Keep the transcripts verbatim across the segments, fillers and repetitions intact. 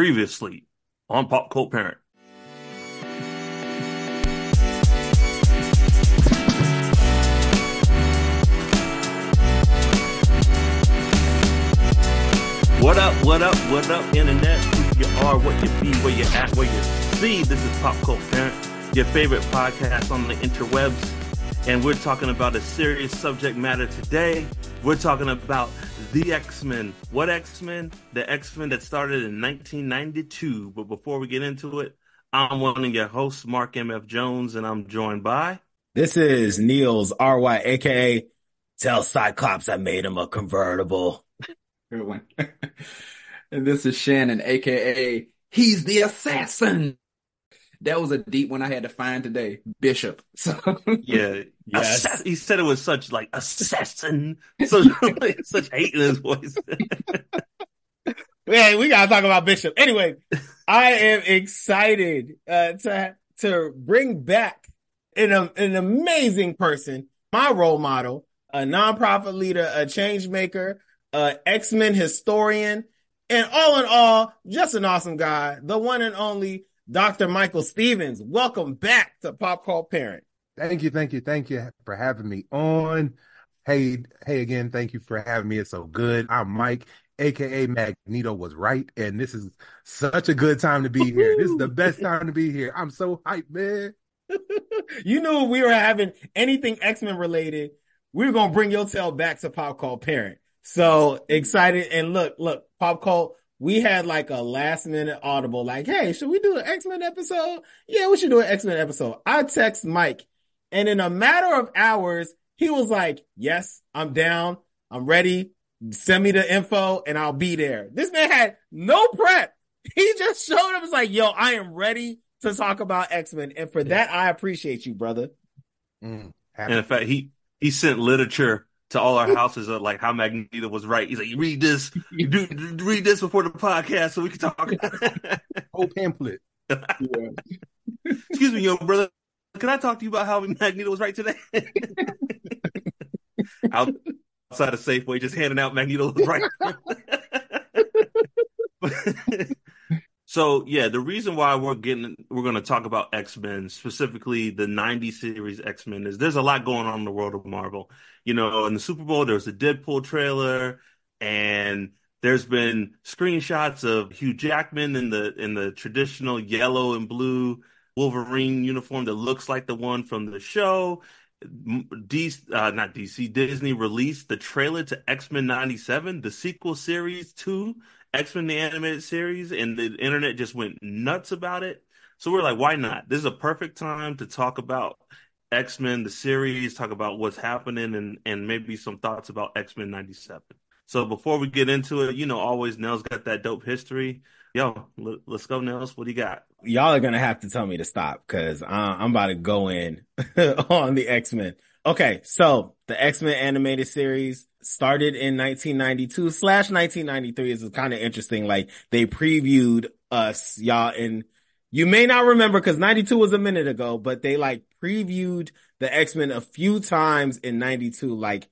Previously on Pop Cult Parent. What up, what up, what up, internet? Who you are, what you be, where you at, where you see. This is Pop Cult Parent, your favorite podcast on the interwebs. And we're talking about a serious subject matter today. We're talking about the X-Men. What X-Men? The X-Men that started in nineteen ninety-two. But before we get into it, I'm one of your hosts, Mark M F Jones, and I'm joined by... This is Niels R Y, a k a. Tell Cyclops I made him a convertible. Good one. And this is Shannon, a k a. He's the assassin. That was a deep one I had to find today. Bishop. So yeah. Yes. Ass- he said it with such like assassin. So like, such hate in his voice. Man, we gotta talk about Bishop. Anyway, I am excited uh, to to bring back an um, an amazing person, my role model, a nonprofit leader, a change maker, a X-Men historian, and all in all, just an awesome guy, the one and only Doctor Michael Stevens. Welcome back to Pop Cult Parent. Thank you, thank you, thank you for having me on. Hey, hey again, thank you for having me. It's so good. I'm Mike, a k a. Magneto Was Right, and this is such a good time to be here. This is the best time to be here. I'm so hyped, man. You knew if we were having anything X-Men related, we were going to bring your tail back to Pop Cult Parent. So excited. And look, look, Pop Cult, we had like a last minute audible, like, hey, should we do an X-Men episode? Yeah, we should do an X-Men episode. I text Mike, and in a matter of hours, he was like, yes, I'm down. I'm ready. Send me the info and I'll be there. This man had no prep. He just showed up and was like, yo, I am ready to talk about X-Men. And for that, I appreciate you, brother. Mm, and in fact, he, he sent literature to all our houses of like how Magneto was right. He's like, you read this, you do, read this before the podcast so we can talk about it. Whole pamphlet. Yeah. Excuse me, yo, brother. Can I talk to you about how Magneto was right today? Outside of Safeway, just handing out Magneto was right. So yeah, the reason why we're getting we're going to talk about X-Men, specifically the nineties series X-Men, is there's a lot going on in the world of Marvel. You know, in the Super Bowl there was a Deadpool trailer, and there's been screenshots of Hugh Jackman in the in the traditional yellow and blue Wolverine uniform that looks like the one from the show. D C, uh, not D C, Disney released the trailer to X-Men ninety-seven, the sequel series to X-Men the Animated Series, and the internet just went nuts about it. So we're like, why not? This is a perfect time to talk about X-Men the series, talk about what's happening, and, and maybe some thoughts about X-Men ninety-seven. So before we get into it, you know, always Nell's got that dope history. Yo, l- let's go, Nels. What do you got? Y'all are going to have to tell me to stop because I'm about to go in on the X-Men. Okay, so the X-Men animated series started in nineteen ninety-two slash nineteen ninety-three. This is kind of interesting. Like, they previewed us, y'all, and you may not remember because ninety-two was a minute ago, but they like previewed the X-Men a few times in ninety-two, like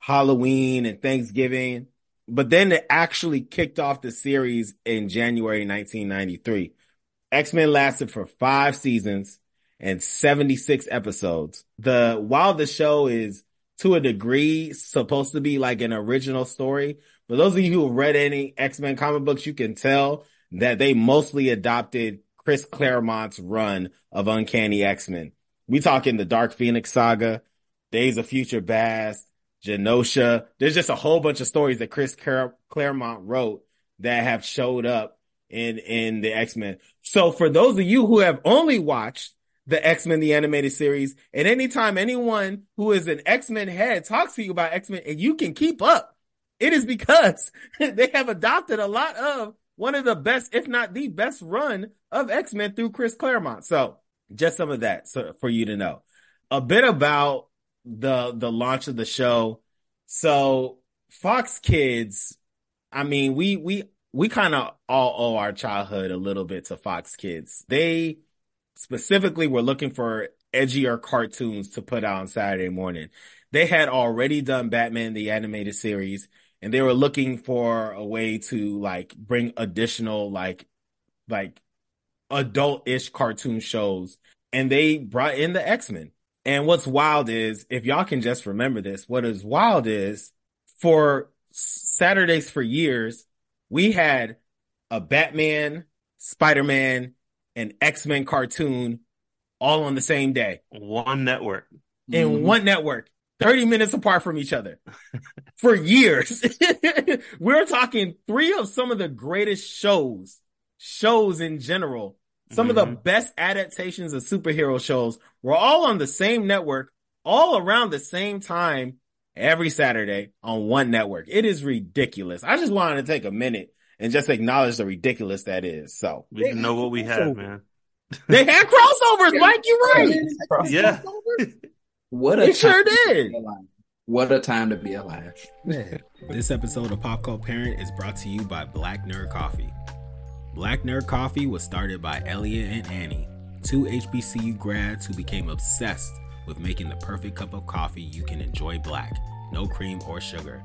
Halloween and Thanksgiving. But then it actually kicked off the series in January nineteen ninety-three. X-Men lasted for five seasons and seventy-six episodes. The while the show is to a degree supposed to be like an original story, for those of you who have read any X-Men comic books, you can tell that they mostly adopted Chris Claremont's run of Uncanny X-Men. We talking the Dark Phoenix saga, Days of Future Past, Genosha. There's just a whole bunch of stories that Chris Claremont wrote that have showed up in, in the X-Men. So for those of you who have only watched the X-Men, the animated series, and anytime anyone who is an X-Men head talks to you about X-Men and you can keep up, it is because they have adopted a lot of one of the best, if not the best run of X-Men through Chris Claremont. So just some of that so, for you to know. A bit about the the launch of the show. So Fox Kids, I mean, we we we kind of all owe our childhood a little bit to Fox Kids. They specifically were looking for edgier cartoons to put out on Saturday morning. They had already done Batman the Animated Series, and they were looking for a way to like bring additional like like adult-ish cartoon shows, and they brought in the X-Men. And what's wild is, if y'all can just remember this, what is wild is for Saturdays for years, we had a Batman, Spider-Man, and X-Men cartoon all on the same day. One network. In mm-hmm. one network. thirty minutes apart from each other. For years. We're talking three of some of the greatest shows. Shows in general. Some mm-hmm. of the best adaptations of superhero shows were all on the same network, all around the same time, every Saturday on one network. It is ridiculous. I just wanted to take a minute and just acknowledge the ridiculous that is. So we know what we have, man. They had crossovers, Mike. You're right. Yeah. What a it sure did. What a time to be alive. Man. This episode of Pop Cult Parent is brought to you by Black Nerd Coffee. Black Nerd Coffee was started by Elliot and Annie, two H B C U grads who became obsessed with making the perfect cup of coffee you can enjoy black, no cream or sugar.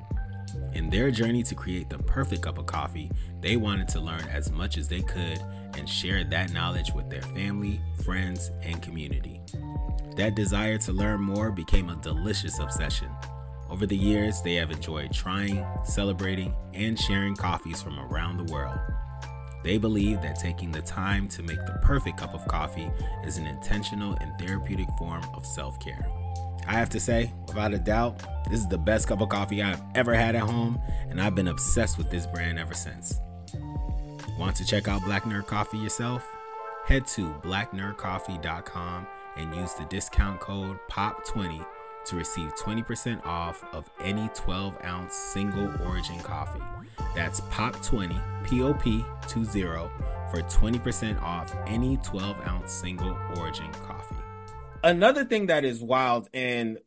In their journey to create the perfect cup of coffee, they wanted to learn as much as they could and share that knowledge with their family, friends, and community. That desire to learn more became a delicious obsession. Over the years, they have enjoyed trying, celebrating, and sharing coffees from around the world. They believe that taking the time to make the perfect cup of coffee is an intentional and therapeutic form of self-care. I have to say, without a doubt, this is the best cup of coffee I've ever had at home, and I've been obsessed with this brand ever since. Want to check out Black Nerd Coffee yourself? Head to black nerd coffee dot com and use the discount code P O P twenty to receive twenty percent off of any twelve ounce single origin coffee. That's P O P twenty, P O P twenty, for twenty percent off any twelve ounce single origin coffee. Another thing that is wild, and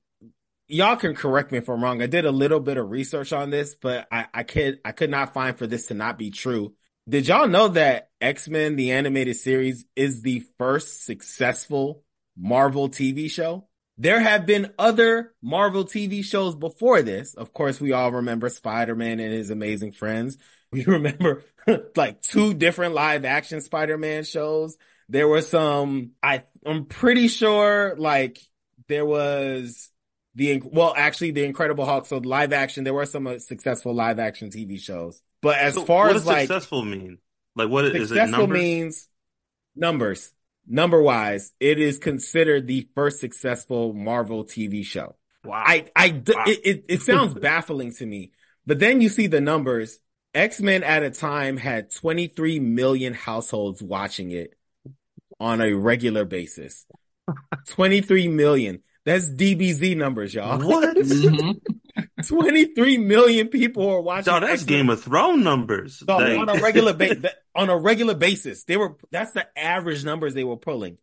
y'all can correct me if I'm wrong, I did a little bit of research on this, but I, I, could, I could not find for this to not be true. Did y'all know that X-Men, the animated series, is the first successful Marvel T V show? There have been other Marvel T V shows before this. Of course, we all remember Spider-Man and His Amazing Friends. We remember like two different live action Spider-Man shows. There were some, I, I'm pretty sure like there was the, well, actually the Incredible Hulk. So live action, there were some uh, successful live action T V shows. But as so far what as like successful mean, like what is it? Successful means numbers. Number wise, it is considered the first successful Marvel T V show. Wow. I, I, wow. It, it, it sounds baffling to me, but then you see the numbers. X-Men at a time had twenty-three million households watching it on a regular basis. twenty-three million. That's D B Z numbers, y'all. What? Mm-hmm. twenty-three million people are watching. No, that's X-Men. Game of Thrones numbers. So like... on a regular ba- on a regular basis, they were. That's the average numbers they were pulling.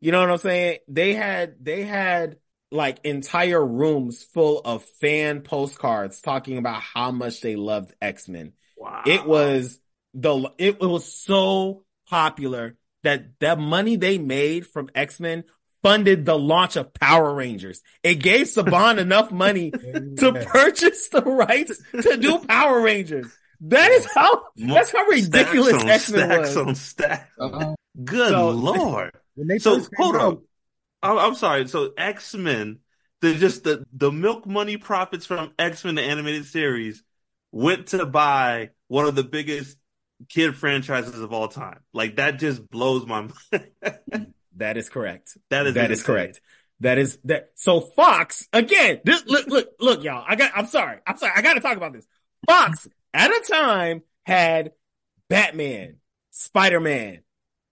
You know what I'm saying? They had they had like entire rooms full of fan postcards talking about how much they loved X-Men. Wow. It was the it, it was so popular that the money they made from X-Men funded the launch of Power Rangers. It gave Saban enough money to purchase the rights to do Power Rangers. That is how that's how ridiculous X-Men was. Stacks on stacks. Uh-huh. Good so, Lord. So hold on. I'm, I'm sorry. So X-Men, the just the, the milk money profits from X-Men, the animated series, went to buy one of the biggest kid franchises of all time. Like that just blows my mind. That is correct. That is that is correct. That is that. So Fox again. This look look look y'all. I got. I'm sorry. I'm sorry. I got to talk about this. Fox at a time had Batman, Spider-Man,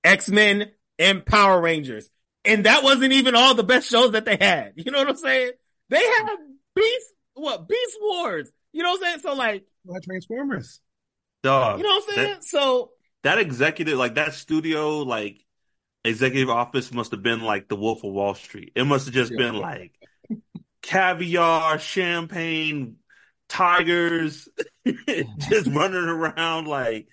X-Men, and Power Rangers, and that wasn't even all the best shows that they had. You know what I'm saying? They had Beast what Beast Wars. You know what I'm saying? So like Transformers. Dog. You know what I'm saying? That, so that executive like that studio like. Executive office must have been like the Wolf of Wall Street. It must have just been like caviar, champagne, tigers, just running around like,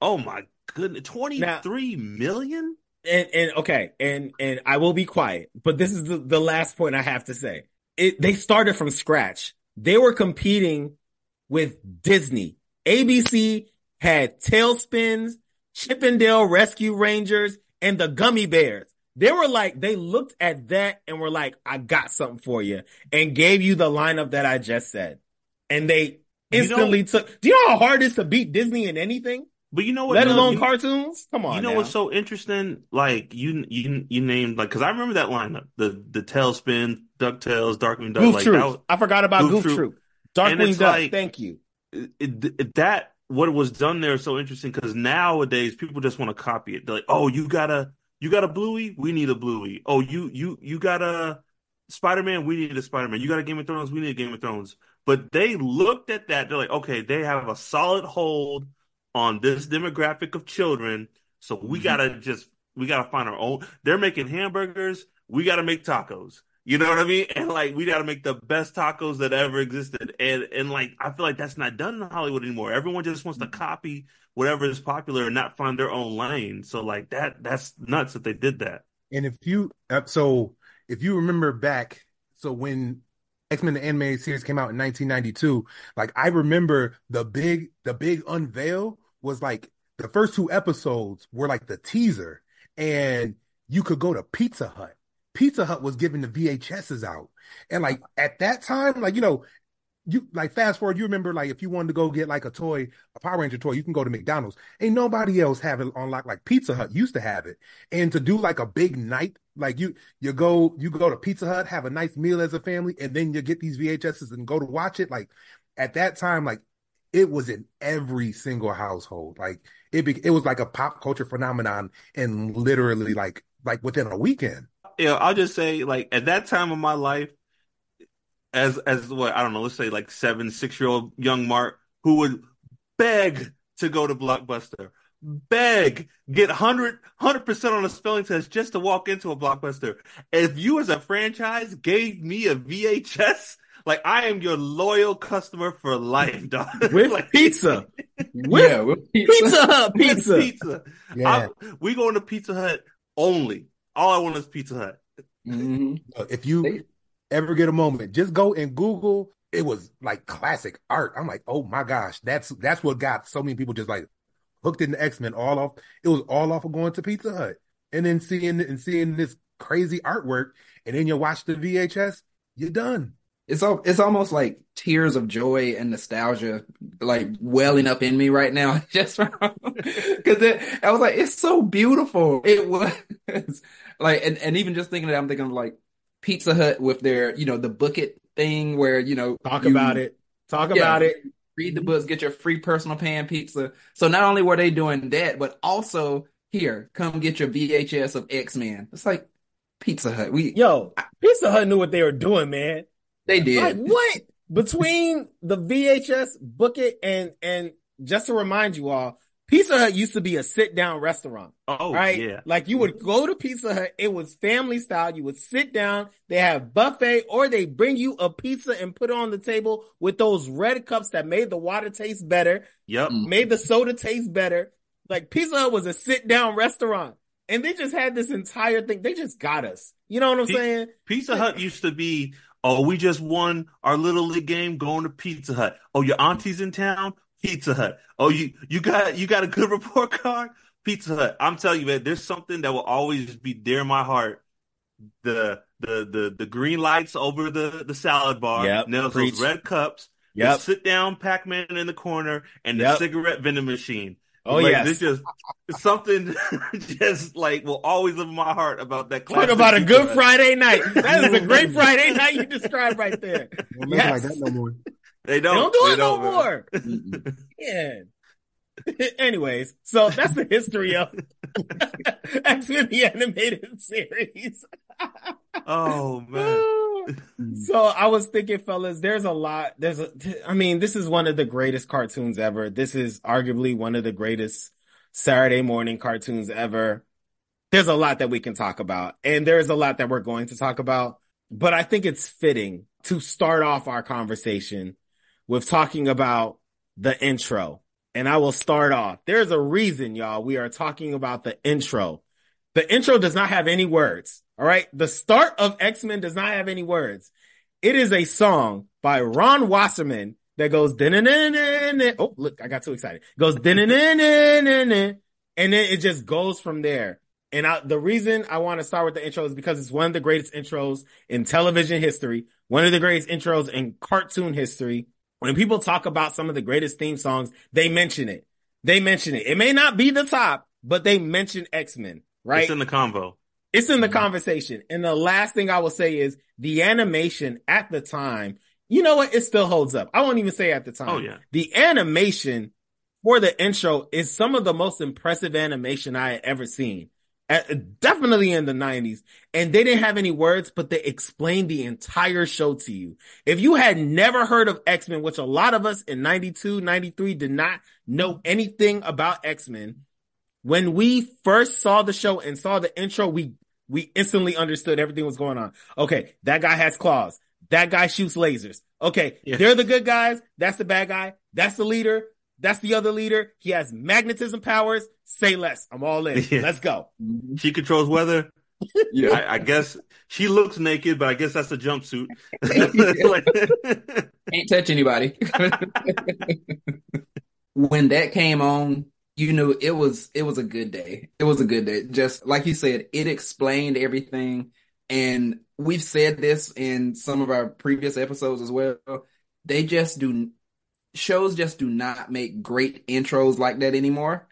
oh my goodness, twenty-three now, million? And and okay, and and I will be quiet, but this is the, the last point I have to say. It, they started from scratch. They were competing with Disney. A B C had Tailspins, Chippendale Rescue Rangers, and the Gummy Bears. They were like, they looked at that and were like, I got something for you, and gave you the lineup that I just said. And they instantly you know, took, do you know how hard it is to beat Disney in anything? But you know what? Let alone you, cartoons? Come on. You know now. What's so interesting? Like, you you you named, like, because I remember that lineup. The the Tailspin, DuckTales, Darkwing Duck. Goof like, Troop. Was, I forgot about Goof, Goof Troop. Darkwing Duck, like, thank you. It, it, that, what was done there is so interesting because nowadays people just want to copy it. They're like, oh, you got a, you got a Bluey? We need a Bluey. Oh, you you you got a Spider-Man? We need a Spider-Man. You got a Game of Thrones? We need a Game of Thrones. But they looked at that. They're like, okay, they have a solid hold on this demographic of children. So we gotta just, we gotta find our own. They're making hamburgers. We gotta make tacos. You know what I mean? And like, we gotta make the best tacos that ever existed. And and like, I feel like that's not done in Hollywood anymore. Everyone just wants to copy whatever is popular and not find their own lane. So like that, that's nuts that they did that. And if you, so if you remember back, so when X-Men the animated series came out in nineteen ninety-two, like I remember the big, the big unveil was like the first two episodes were like the teaser, and you could go to Pizza Hut. Pizza Hut was giving the V H Ses out, and like at that time, like, you know, you like fast forward, you remember like if you wanted to go get like a toy, a Power Ranger toy, you can go to McDonald's. Ain't nobody else have it on lock like Pizza Hut used to have it. And to do like a big night, like you you go you go to Pizza Hut, have a nice meal as a family, and then you get these V H Ses and go to watch it. Like at that time, like it was in every single household. Like it be, it was like a pop culture phenomenon, and literally like like within a weekend. Yeah, I'll just say like at that time of my life. As as what I don't know, let's say like seven, six year old young Mark who would beg to go to Blockbuster, beg get hundred hundred percent on a spelling test just to walk into a Blockbuster. If you as a franchise gave me a V H S, like I am your loyal customer for life, dog. With like, pizza, with, yeah, with pizza, Pizza Hut, pizza, with pizza. Yeah. I, we go into Pizza Hut only. All I want is Pizza Hut. Mm-hmm. If you ever get a moment, just go and Google. It was like classic art. I'm like, oh my gosh, that's that's what got so many people just like hooked into X-Men. All off, it was all off of going to Pizza Hut and then seeing and seeing this crazy artwork, and then you watch the V H S, you're done. It's all, it's almost like tears of joy and nostalgia, like welling up in me right now, just from because I was like, it's so beautiful. It was like, and and even just thinking that, I'm thinking of like Pizza Hut with their, you know, the book it thing where, you know, talk you, about it, talk yeah, about it, read the books, get your free personal pan pizza. So not only were they doing that, but also here, come get your V H S of X-Men. It's like Pizza Hut. We yo, Pizza Hut knew what they were doing, man. They did. Like what? Between the V H S, book it, and and just to remind you all, Pizza Hut used to be a sit-down restaurant. Oh, right? Yeah. Like, you would go to Pizza Hut. It was family-style. You would sit down. They have buffet, or they bring you a pizza and put it on the table with those red cups that made the water taste better. Yep. Made the soda taste better. Like, Pizza Hut was a sit-down restaurant. And they just had this entire thing. They just got us. You know what I'm P- saying? Pizza Hut used to be, oh, we just won our Little League game, going to Pizza Hut. Oh, your auntie's in town? Pizza Hut. Oh, you, you got you got a good report card? Pizza Hut. I'm telling you, man, there's something that will always be dear in my heart. The the the the green lights over the, the salad bar. Yep. Now those red cups. Yep. The sit down Pac-Man in the corner, and the yep. cigarette vending machine. Oh, like, yes. This just something just like will always live in my heart about that. What about a good Friday night? That is a great Friday night you described right there. Don't yes. like that no more. They don't, they don't do they it don't, no more. Yeah. Anyways, so that's the history of X-Men the animated series. Oh, man. So I was thinking, fellas, there's a lot. There's, a, I mean, this is one of the greatest cartoons ever. This is arguably one of the greatest Saturday morning cartoons ever. There's a lot that we can talk about, and there is a lot that we're going to talk about. But I think it's fitting to start off our conversation with talking about the intro. And I will start off. There's a reason, y'all, we are talking about the intro. The intro does not have any words. All right. The start of X-Men does not have any words. It is a song by Ron Wasserman that goes, oh, look, I got too excited. It goes, And then it just goes from there. And I, the reason I want to start with the intro is because it's one of the greatest intros in television history, one of the greatest intros in cartoon history. When people talk about some of the greatest theme songs, they mention it. They mention it. It may not be the top, but they mention X-Men, right? It's in the convo. It's in the conversation. And the last thing I will say is the animation at the time, you know what? It still holds up. I won't even say at the time. Oh, yeah. The animation for the intro is some of the most impressive animation I had ever seen. At, definitely in the nineties. And they didn't have any words, but they explained the entire show to you. If you had never heard of X-Men, which a lot of us in ninety-two, ninety-three did not know anything about X-Men, when we first saw the show and saw the intro, we we instantly understood everything was going on. Okay, that guy has claws. That guy shoots lasers. Okay, yeah. They're the good guys. That's the bad guy. That's the leader. That's the other leader. He has magnetism powers. Say less. I'm all in. Yeah. Let's go. She controls weather. Yeah. I, I guess she looks naked, but I guess that's a jumpsuit. Can't touch anybody. When that came on, you knew it was it was a good day. It was a good day. Just like you said, it explained everything. And we've said this in some of our previous episodes as well. They just do. Shows just do not make great intros like that anymore.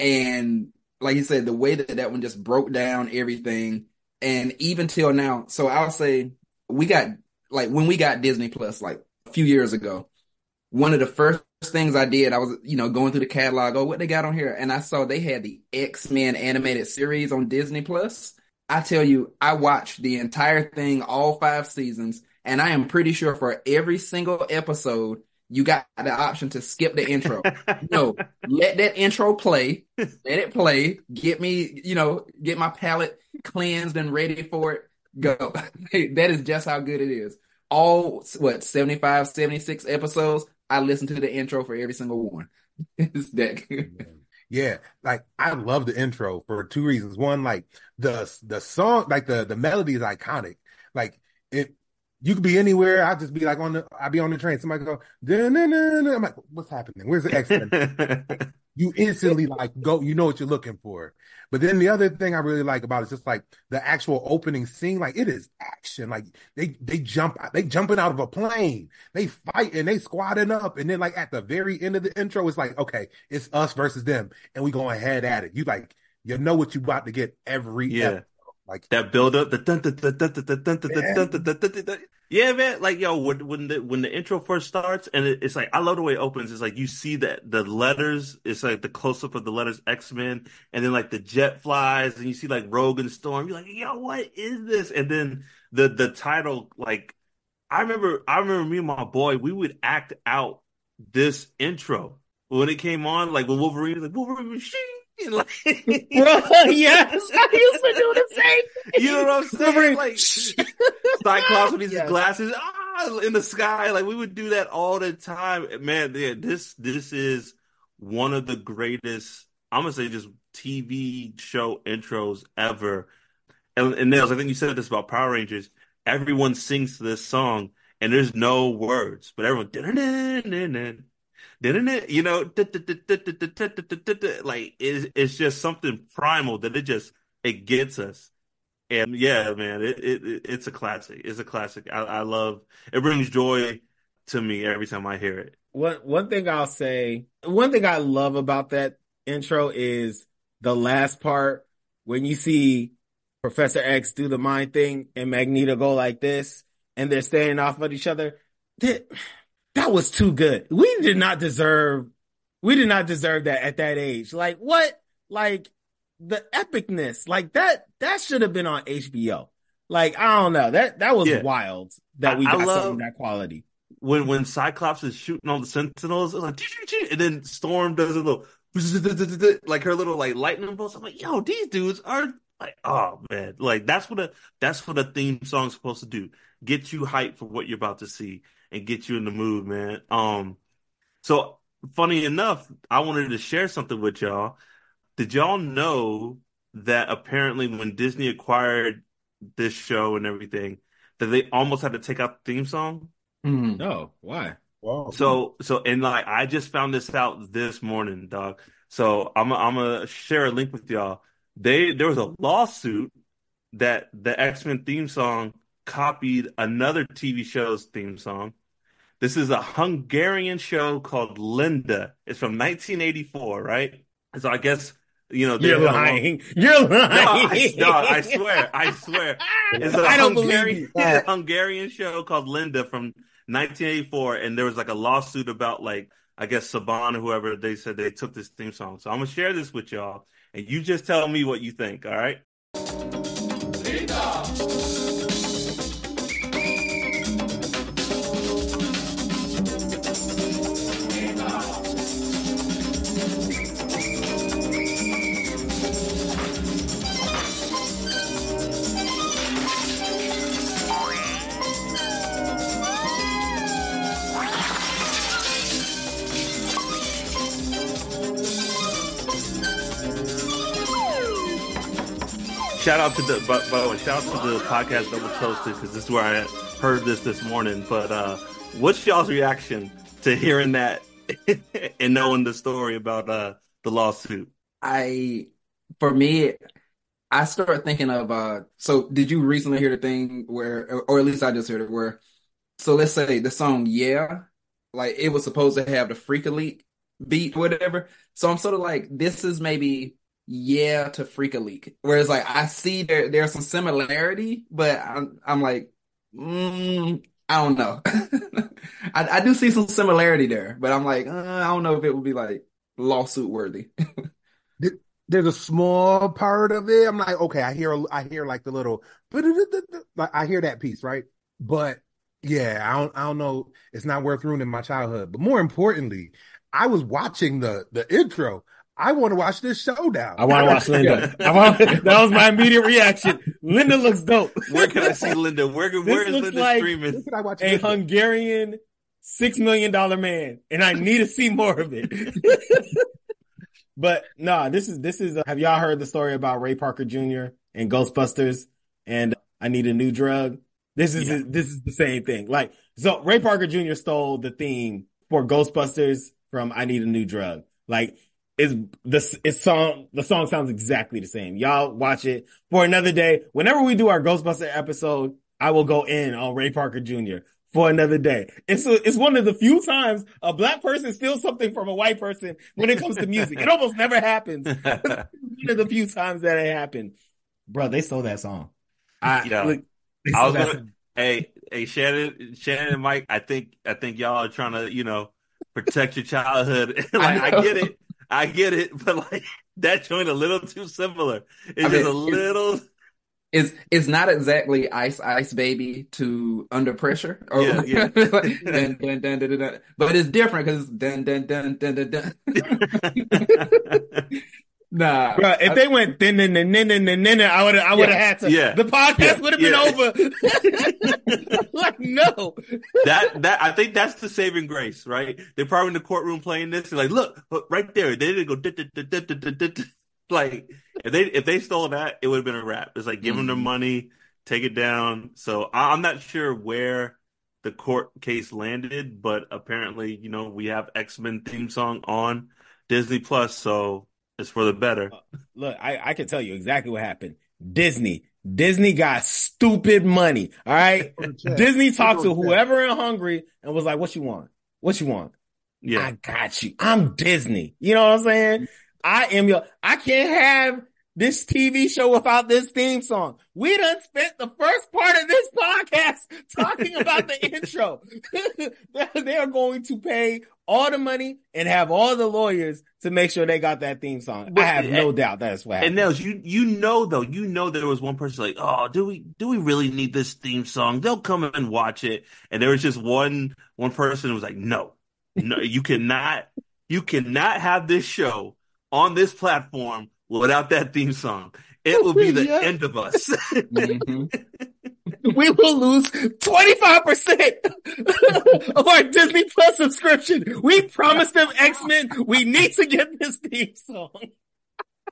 And like you said, the way that that one just broke down everything, and even till now. So I'll say we got, like when we got Disney Plus, like a few years ago, one of the first things I did, I was, you know, going through the catalog, oh, what they got on here. And I saw they had the X-Men animated series on Disney Plus. I tell you, I watched the entire thing, all five seasons. And I am pretty sure for every single episode, you got the option to skip the intro. No, let that intro play. Let it play. Get me, you know, get my palate cleansed and ready for it. Go. That is just how good it is. All, what, seventy-five, seventy-six episodes, I listen to the intro for every single one. It's that good. Yeah, like, I love the intro for two reasons. One, like, the the song, like, the, the melody is iconic. Like, it... You could be anywhere. I'll just be like on the, I'll be on the train. Somebody go, da-na-na-na. I'm like, what's happening? Where's the X-Men? You instantly like go, you know what you're looking for. But then the other thing I really like about it is just like the actual opening scene. Like it is action. Like they, they jump, they jumping out of a plane. They fight and they squatting up. And then like at the very end of the intro, it's like, okay, it's us versus them. And we going head at it. You like, you know what you about to get every yeah. episode. Like that build up, the dun dun dun dun dun dun dun dun dun dun. Yeah, man. Like yo, when when the when the intro first starts, and it, it's like I love the way it opens. It's like you see that the letters. It's like the close up of the letters X-Men, and then like the jet flies, and you see like Rogue and Storm. You're like, yo, what is this? And then the the title, like I remember, I remember me and my boy, we would act out this intro when it came on. Like when Wolverine was like Wolverine machine. Like, bro, yes, I used to do the same. You know what I'm saying? Like Cyclops with his yes. glasses, ah, in the sky. Like we would do that all the time. Man, yeah, this this is one of the greatest. I'm gonna say just T V show intros ever. And, and Niels, I think you said this about Power Rangers. Everyone sings this song, and there's no words, but everyone. Da-da-da-da-da-da. Didn't it? You know, like it's, it's just something primal that it just it gets us. And yeah, man, it, it it's a classic. It's a classic. I, I love it. Brings joy to me every time I hear it. One one thing I'll say, one thing I love about that intro is the last part when you see Professor X do the mind thing and Magneto go like this, and they're standing off of each other. They, That was too good. We did not deserve, we did not deserve that at that age. Like what? Like the epicness, like that, that should have been on H B O. Like, I don't know. That, that was yeah. wild that we I, got I something that quality. When, when Cyclops is shooting on the Sentinels, it's like, and then Storm does a little, like her little like lightning bolts. I'm like, yo, these dudes are like, oh man. Like that's what a, that's what a theme song's supposed to do. Get you hyped for what you're about to see. And get you in the mood, man. Um, so funny enough, I wanted to share something with y'all. Did y'all know that apparently when Disney acquired this show and everything, that they almost had to take out the theme song? Mm-hmm. No, why? Wow. So so and like I just found this out this morning, dog. So I'm I'm gonna share a link with y'all. They there was a lawsuit that the X-Men theme song copied another T V show's theme song. This is a Hungarian show called Linda. It's from nineteen eighty-four, right? So I guess, you know, you're lying. You're lying. No, I, no, I swear. I swear. It's a I don't Hungarian, believe that. It's a Hungarian show called Linda from nineteen eighty-four, and there was like a lawsuit about, like, I guess Saban or whoever, they said they took this theme song. So I'm gonna share this with y'all, and you just tell me what you think. All right. Linda. Shout out to the, by, by the way, shout out to the podcast Double Toasted, because this is where I heard this this morning. But uh, what's y'all's reaction to hearing that and knowing the story about uh, the lawsuit? I, for me, I start thinking of, uh, so did you recently hear the thing where, or at least I just heard it where, so let's say the song, yeah, like it was supposed to have the Freak-A-Leak beat, whatever. So I'm sort of like, this is maybe... yeah to Freak-A-Leak, whereas like I see there there's some similarity, but I'm I'm like mm, I don't know. I, I do see some similarity there, but I'm like uh, I don't know if it would be like lawsuit worthy. There's a small part of it I'm like, okay, I hear I hear like the little, I hear that piece, right? But yeah, I don't I don't know, it's not worth ruining my childhood. But more importantly, I was watching the the intro. I want to watch this show now. I want to watch Linda. I want to, that was my immediate reaction. Linda looks dope. Where can I see Linda? Where, where is Linda like streaming? I watch a Linda? Hungarian six million dollar man, and I need to see more of it. But no, nah, this is this is. Uh, have y'all heard the story about Ray Parker Junior and Ghostbusters? And I need a new drug. This is yeah. a, this is the same thing. Like so, Ray Parker Junior stole the theme for Ghostbusters from I Need a New Drug. Like. Is this is song the song sounds exactly the same. Y'all watch it for another day. Whenever we do our Ghostbuster episode, I will go in on Ray Parker Junior for another day. It's a, it's one of the few times a black person steals something from a white person when it comes to music. It almost never happens. One of the few times that it happened, bro. They stole that song. I, yeah. Look, I was gonna, hey hey Shannon Shannon and Mike. I think I think y'all are trying to, you know, protect your childhood. Like I, I get it. I get it, but like that joint a little too similar. It's I mean, just a little. It's it's not exactly Ice Ice Baby to Under Pressure, or yeah, yeah. Like, dun, dun, dun, dun, dun. But it's different because dun dun dun dun dun dun. Nah, bro, if I, they went then then then then then then, I would I would have yeah, had to. Yeah, the podcast yeah, would have yeah. been over. Like no, that that I think that's the saving grace, right? They're probably in the courtroom playing this. They're like, look, right there, they didn't go dit, dit, dit, dit, dit, dit, dit. Like if they if they stole that, it would have been a wrap. It's like give mm. them their money, take it down. So I, I'm not sure where the court case landed, but apparently, you know, we have X-Men theme song on Disney Plus, so. It's for the better. Look, I, I can tell you exactly what happened. Disney. Disney got stupid money. All right. Disney talked to whoever in Hungary and was like, what you want? What you want? Yeah. I got you. I'm Disney. You know what I'm saying? I am your, I can't have this T V show without this theme song. We done spent the first part of this podcast talking about the intro. They are going to pay all the money and have all the lawyers to make sure they got that theme song. But, I have no and, doubt that's what happened. And Nels, you you know though, you know there was one person like, oh, do we do we really need this theme song? They'll come and watch it. And there was just one one person who was like, no, no, you cannot you cannot have this show on this platform without that theme song. It will be the yeah. end of us. Mm-hmm. We will lose twenty-five percent of our Disney Plus subscription. We promised them X-Men. We need to get this theme song.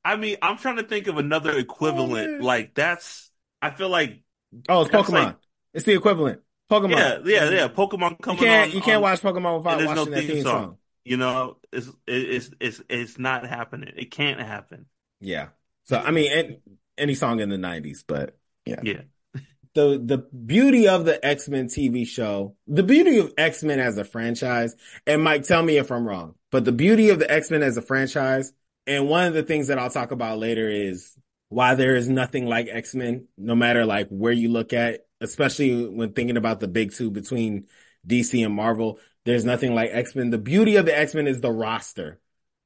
I mean, I'm trying to think of another equivalent. Like, that's, I feel like. Oh, it's Pokemon. Like, it's the equivalent. Pokemon. Yeah, yeah, yeah. Pokemon coming you can't, on. You can't on, watch Pokemon without watching no that theme song. song. You know, it's it's it's it's not happening. It can't happen. Yeah. So I mean, any, any song in the nineties, but yeah, yeah. The the beauty of the X-Men T V show, the beauty of X-Men as a franchise, and Mike, tell me if I'm wrong, but the beauty of the X-Men as a franchise, and one of the things that I'll talk about later is why there is nothing like X-Men, no matter like where you look at, especially when thinking about the big two between D C and Marvel, there's nothing like X-Men. The beauty of the X-Men is the roster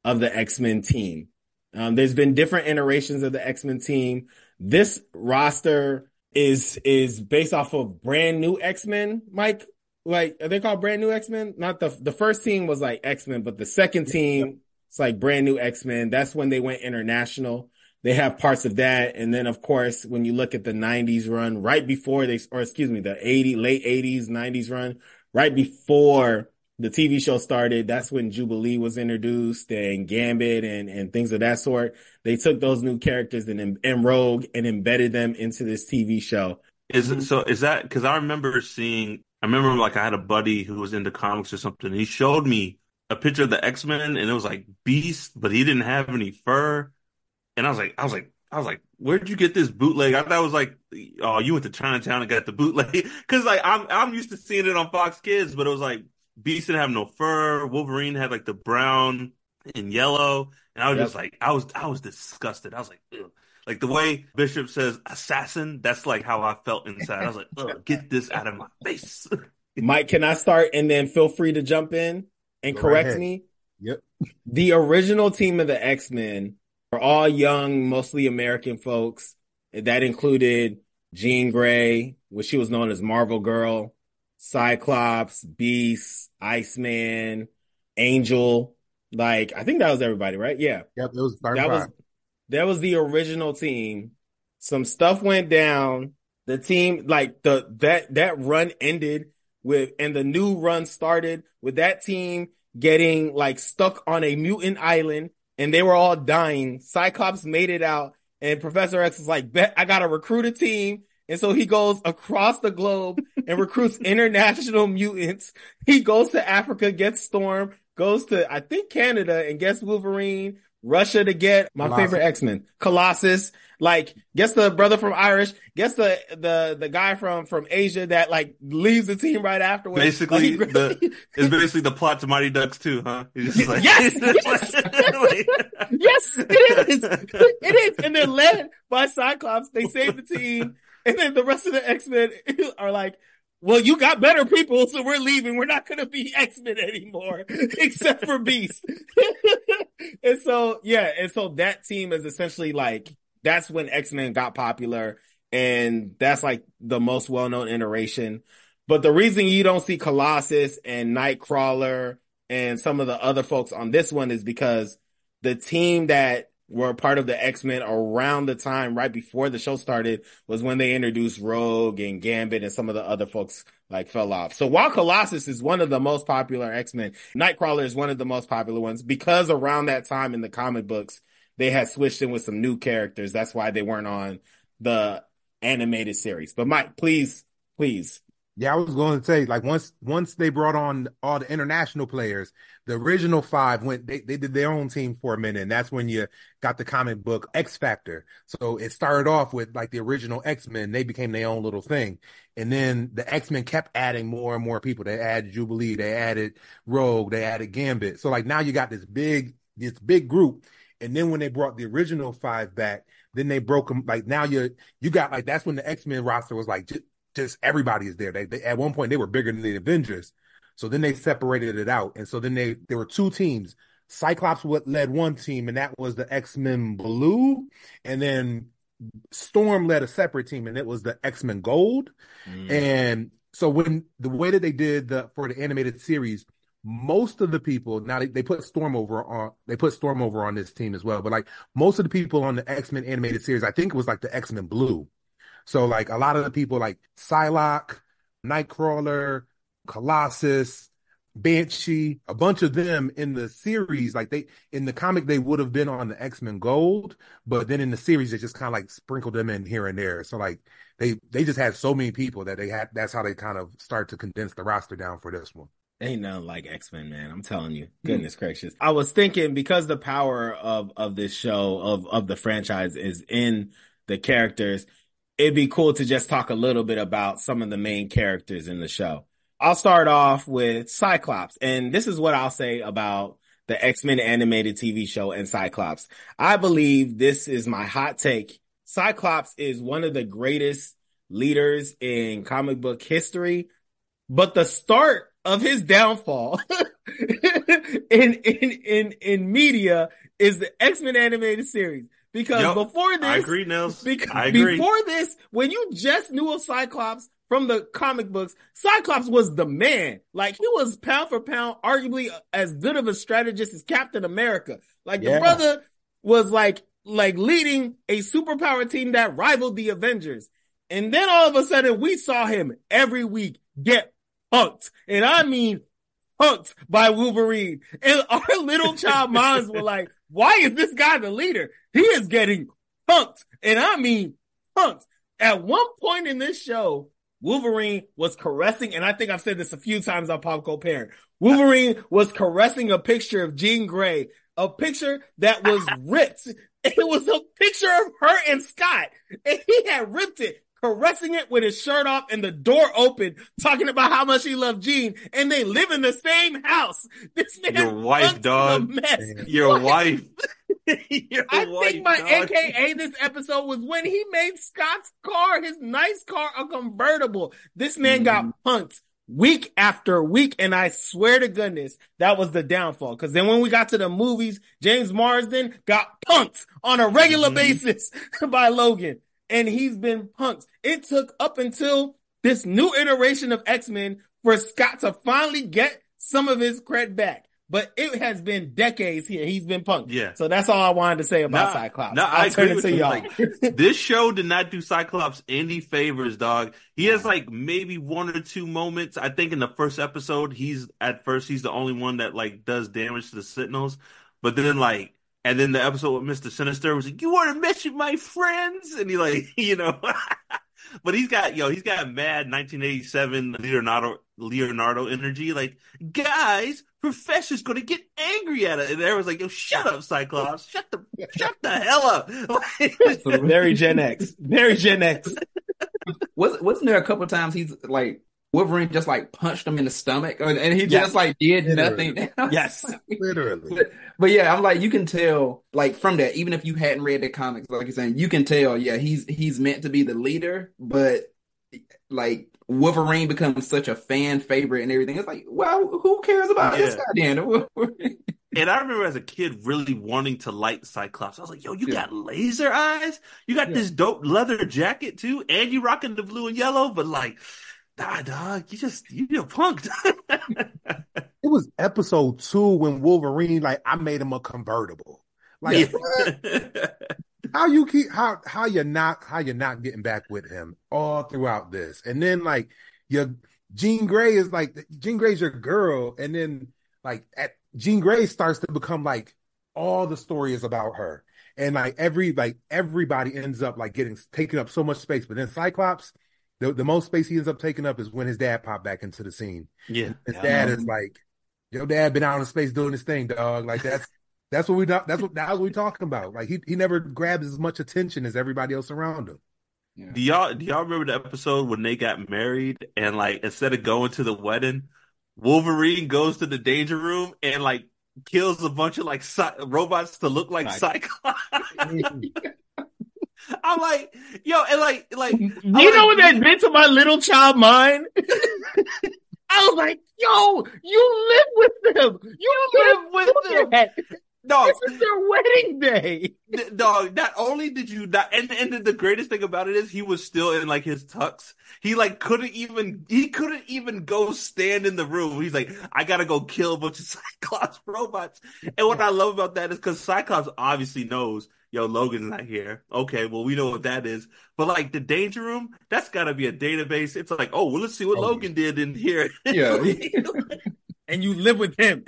of the X-Men team. Um, there's been different iterations of the X-Men team. This roster is is based off of brand new X-Men, Mike. Like, are they called brand new X-Men? Not the the first team was like X-Men, but the second team, it's like brand new X-Men. That's when they went international. They have parts of that. And then, of course, when you look at the nineties run right before they, or excuse me, the eighty, late eighties, nineties run, right before the T V show started, that's when Jubilee was introduced and Gambit and, and things of that sort. They took those new characters and, and Rogue and embedded them into this T V show. Is it, so is that, cause I remember seeing, I remember like I had a buddy who was into comics or something. He showed me a picture of the X-Men and it was like Beast, but he didn't have any fur. And I was like, I was like, I was like, where'd you get this bootleg? I thought it was like, oh, you went to Chinatown and got the bootleg. Cause like I'm, I'm used to seeing it on Fox Kids, but it was like, Beast didn't have no fur. Wolverine had like the brown and yellow, and I was yep. just like, I was, I was disgusted. I was like, ugh. Like the way Bishop says "assassin," that's like how I felt inside. I was like, ugh, get this out of my face. Mike, can I start, and then feel free to jump in and Go correct right me? Yep. The original team of the X-Men were all young, mostly American folks. That included Jean Grey, which she was known as Marvel Girl, Cyclops, Beast, Iceman, Angel. Like, I think that was everybody, right? Yeah. Yep, it was that was that was the original team. Some stuff went down. The team, like the that that run ended with, and the new run started with that team getting like stuck on a mutant island, and they were all dying. Cyclops made it out, and Professor X was like, "Bet I gotta recruit a team." And so he goes across the globe and recruits international mutants. He goes to Africa, gets Storm, goes to, I think, Canada and gets Wolverine, Russia to get my Colossus. favorite X-Men, Colossus, like gets the brother from Irish, gets the, the, the guy from, from Asia that like leaves the team right afterwards. Basically, like, the, it's basically the plot to Mighty Ducks too, huh? Just like, yes! Yes! Yes! It is! It is! And they're led by Cyclops. They save the team. And then the rest of the X-Men are like, well, you got better people, so we're leaving. We're not going to be X-Men anymore, except for Beast. And so, yeah. And so that team is essentially like, that's when X-Men got popular. And that's like the most well-known iteration. But the reason you don't see Colossus and Nightcrawler and some of the other folks on this one is because the team that were part of the X-Men around the time right before the show started was when they introduced Rogue and Gambit, and some of the other folks like fell off. So while Colossus is one of the most popular X-Men, Nightcrawler is one of the most popular ones because around that time in the comic books, they had switched in with some new characters. That's why they weren't on the animated series. But Mike, please, please. Yeah, I was going to say, like, once once they brought on all the international players, the original five went, they, they did their own team for a minute, and that's when you got the comic book X Factor. So it started off with, like, the original X-Men. They became their own little thing. And then the X-Men kept adding more and more people. They added Jubilee. They added Rogue. They added Gambit. So, like, now you got this big, this big group. And then when they brought the original five back, then they broke them. Like, now you you got, like, that's when the X-Men roster was, like, just, Just everybody is there. They, they at one point they were bigger than the Avengers, so then they separated it out, and so then they there were two teams. Cyclops led one team, and that was the X-Men Blue, and then Storm led a separate team, and it was the X-Men Gold. Mm. And so when the way that they did the for the animated series, most of the people now they, they put Storm over on they put Storm over on this team as well, but like most of the people on the X-Men animated series, I think it was like the X-Men Blue. So, like, a lot of the people, like Psylocke, Nightcrawler, Colossus, Banshee, a bunch of them in the series, like, they in the comic, they would have been on the X-Men Gold, but then in the series, they just kind of, like, sprinkled them in here and there. So, like, they, they just had so many people that they had, that's how they kind of start to condense the roster down for this one. Ain't nothing like X-Men, man. I'm telling you. Goodness mm. gracious. I was thinking, because the power of, of this show, of, of the franchise, is in the characters, it'd be cool to just talk a little bit about some of the main characters in the show. I'll start off with Cyclops. And this is what I'll say about the X-Men animated T V show and Cyclops. I believe, this is my hot take, Cyclops is one of the greatest leaders in comic book history, but the start of his downfall in, in, in, in media is the X-Men animated series. Because yep, before this, I agree, Nils. Because I agree. Before this, when you just knew of Cyclops from the comic books, Cyclops was the man. Like, he was pound for pound, arguably as good of a strategist as Captain America. Like, yeah. the brother was like, like leading a superpower team that rivaled the Avengers. And then all of a sudden, we saw him every week get punked. And I mean, punked by Wolverine. And our little child moms were like, why is this guy the leader? He is getting punked. And I mean, punked. At one point in this show, Wolverine was caressing, and I think I've said this a few times on Pop Cult Parent, Wolverine was caressing a picture of Jean Grey, a picture that was ripped. It was a picture of her and Scott, and he had ripped it, caressing it with his shirt off and the door open, talking about how much he loved Jean, and they live in the same house. This man, your wife, dog. Your wife. Your I wife, think my dog. A K A this episode was when he made Scott's car, his nice car, a convertible. This man mm. got punked week after week, and I swear to goodness, that was the downfall. Because then when we got to the movies, James Marsden got punked on a regular mm. basis by Logan. And he's been punked. It took up until this new iteration of X-Men for Scott to finally get some of his cred back. But it has been decades here. He's been punked. Yeah. So that's all I wanted to say about nah, Cyclops. Nah, I'll I turn it to y'all. Like, this show did not do Cyclops any favors, dog. He has like maybe one or two moments. I think in the first episode, he's at first, he's the only one that like does damage to the Sentinels. But then like, and then the episode with Mister Sinister was like, you want to mess with my friends? And he like, you know, but he's got, yo, he's got mad nineteen eighty-seven Leonardo, Leonardo energy. Like, guys, Professor's going to get angry at it. And everyone's like, yo, shut up, Cyclops. Shut the, shut the hell up. Very Gen X. Very Gen X. Was, wasn't there a couple of times he's like, Wolverine just like punched him in the stomach, and he yes. just like did literally. nothing. Yes, like, literally. But, but yeah, I'm like, you can tell like from that, even if you hadn't read the comics, like you're saying, you can tell, yeah, he's he's meant to be the leader, but like Wolverine becomes such a fan favorite and everything. It's like, well, who cares about yeah. this goddamn Wolverine? And I remember as a kid really wanting to like Cyclops. I was like, yo, you yeah. got laser eyes, you got yeah. this dope leather jacket too, and you rocking the blue and yellow, but like, nah, dog, you just, you're punked. It was episode two when Wolverine, like, I made him a convertible. Like, yeah. how you keep, how, how you're not, how you're not getting back with him all throughout this. And then, like, your Jean Grey is like, Jean Grey's your girl. And then, like, at Jean Grey starts to become like, all the story is about her. And like, every, like, everybody ends up like getting taking up so much space. But then Cyclops, The, the most space he ends up taking up is when his dad popped back into the scene. Yeah. His dad um, is like, your dad been out in space doing his thing, dog. Like, that's that's what we that's what that's what we talking about. Like, he, he never grabs as much attention as everybody else around him. Yeah. Do y'all do y'all remember the episode when they got married and like instead of going to the wedding, Wolverine goes to the danger room and like kills a bunch of like cy- robots to look like Cyclops. I'm like, yo, and like, like, you I'm know like, what that meant to my little child mind? I was like, yo, you live with them. You live with them. Dog, this is their wedding day. Th- dog, not only did you not, and, and the greatest thing about it is he was still in like his tux. He like couldn't even, he couldn't even go stand in the room. He's like, I gotta go kill a bunch of Cyclops robots. And what I love about that is because Cyclops obviously knows, yo, Logan's not here. Okay, well, we know what that is. But, like, the danger room, that's got to be a database. It's like, oh, well, let's see what oh, Logan did in here. Yeah. And you live with him.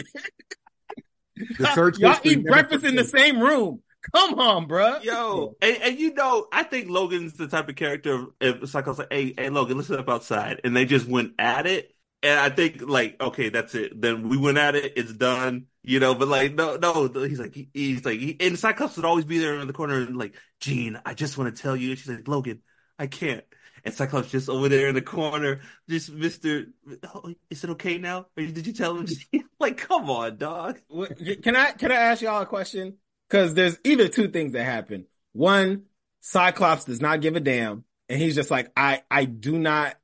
The search Y'all eat breakfast in the same room. Come on, bro. Yo, and, and you know, I think Logan's the type of character, if Cyclops like, hey, hey, Logan, let's step outside. And they just went at it. And I think, like, okay, that's it. Then we went at it. It's done. You know, but like, no, no. He's like, he, he's like, he, and Cyclops would always be there in the corner and like, Jean, I just want to tell you. And she's like, Logan, I can't. And Cyclops just over there in the corner, just Mister Oh, is it okay now? Or did you tell him? Like, come on, dog. Can I can I ask y'all a question? Because there's either two things that happen. One, Cyclops does not give a damn, and he's just like, I I do not.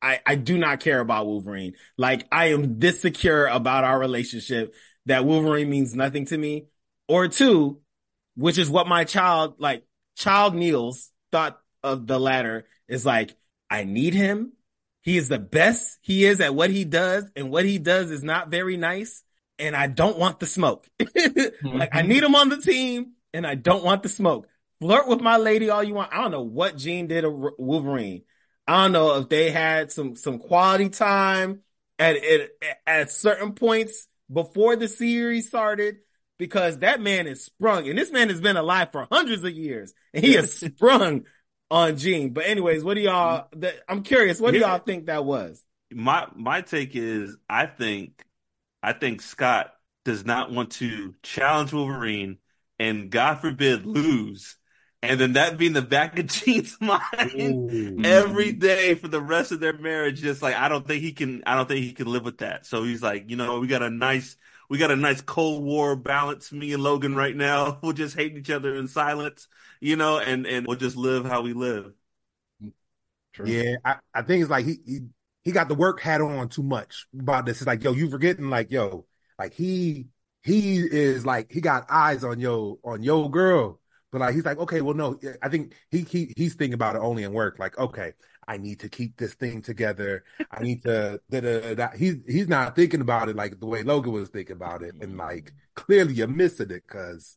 I, I do not care about Wolverine. Like, I am this secure about our relationship that Wolverine means nothing to me. Or two, which is what my child, like, child Niels thought of the latter, is like, I need him. He is the best he is at what he does, and what he does is not very nice, and I don't want the smoke. Mm-hmm. Like, I need him on the team, and I don't want the smoke. Flirt with my lady all you want. I don't know what Jean did to Wolverine. I don't know if they had some, some quality time at, at at certain points before the series started, because that man is sprung. And this man has been alive for hundreds of years, and he is sprung on Jean. But anyways, what do y'all, the, I'm curious, what do y'all think that was? My my take is, I think, I think Scott does not want to challenge Wolverine and, God forbid, lose. And then that being the back of Jean's mind Ooh. Every day for the rest of their marriage, just like, I don't think he can, I don't think he can live with that. So he's like, you know, we got a nice, we got a nice Cold War balance, me and Logan right now. We'll just hate each other in silence, you know, and, and we'll just live how we live. True. Yeah. I, I think it's like he, he, he got the work hat on too much about this. It's like, yo, you forgetting, like, yo, like he, he is like, he got eyes on yo, on yo girl. But like, he's like, okay, well, no, I think he, he he's thinking about it only in work. Like, okay, I need to keep this thing together. I need to. Da, da, da. He's he's not thinking about it like the way Logan was thinking about it, and like, clearly you're missing it, because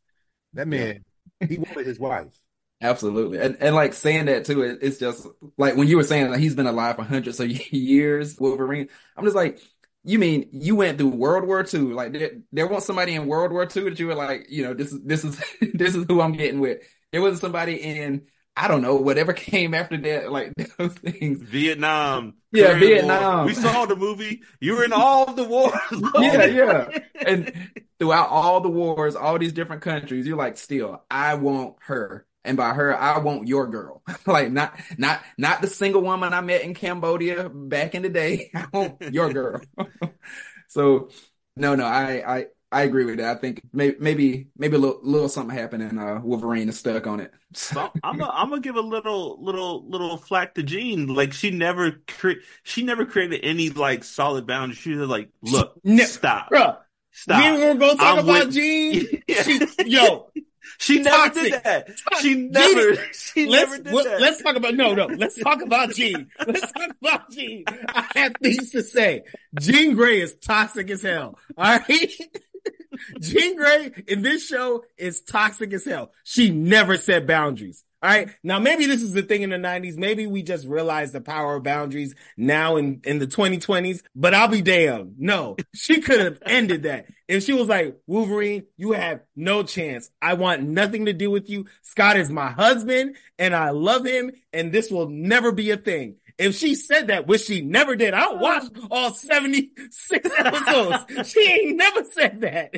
that man, yeah. He wanted his wife. Absolutely, and and like saying that too, it, it's just like when you were saying that, like, he's been alive for hundreds of years, Wolverine. I'm just like, you mean you went through World War Two? Like, there, there wasn't somebody in World War Two that you were like, you know, this is this is this is who I'm getting with. There wasn't somebody in, I don't know, whatever came after that, like those things. Vietnam, yeah, Korean Vietnam. War. We saw the movie. You were in all the wars. yeah, yeah. And throughout all the wars, all these different countries, you're like, still, I want her. And by her, I want your girl. Like, not not not the single woman I met in Cambodia back in the day. I want your girl. So, no, no, I, I, I agree with that. I think maybe maybe, maybe a little, little something happened, and uh, Wolverine is stuck on it. So I'm a, I'm gonna give a little little little flack to Jean. Like, she never cre- she never created any like solid boundaries. She was like, look, no, stop, bruh, stop. We were gonna talk I'm about with- Jean. Yeah. She, yo. She never Toxic. did that. Toxic. She never. She let's, never did well, that. Let's talk about no, no. Let's talk about Jean. Let's talk about Jean. I have things to say. Jean Grey is toxic as hell. All right. Jean Grey in this show is toxic as hell. She never set boundaries. All right. Now, maybe this is the thing in the nineties. Maybe we just realized the power of boundaries now in, in the twenty twenties, but I'll be damned. No, she could have ended that. If she was like, Wolverine, you have no chance. I want nothing to do with you. Scott is my husband and I love him, and this will never be a thing. If she said that, which she never did, I watched all seventy-six episodes. She ain't never said that.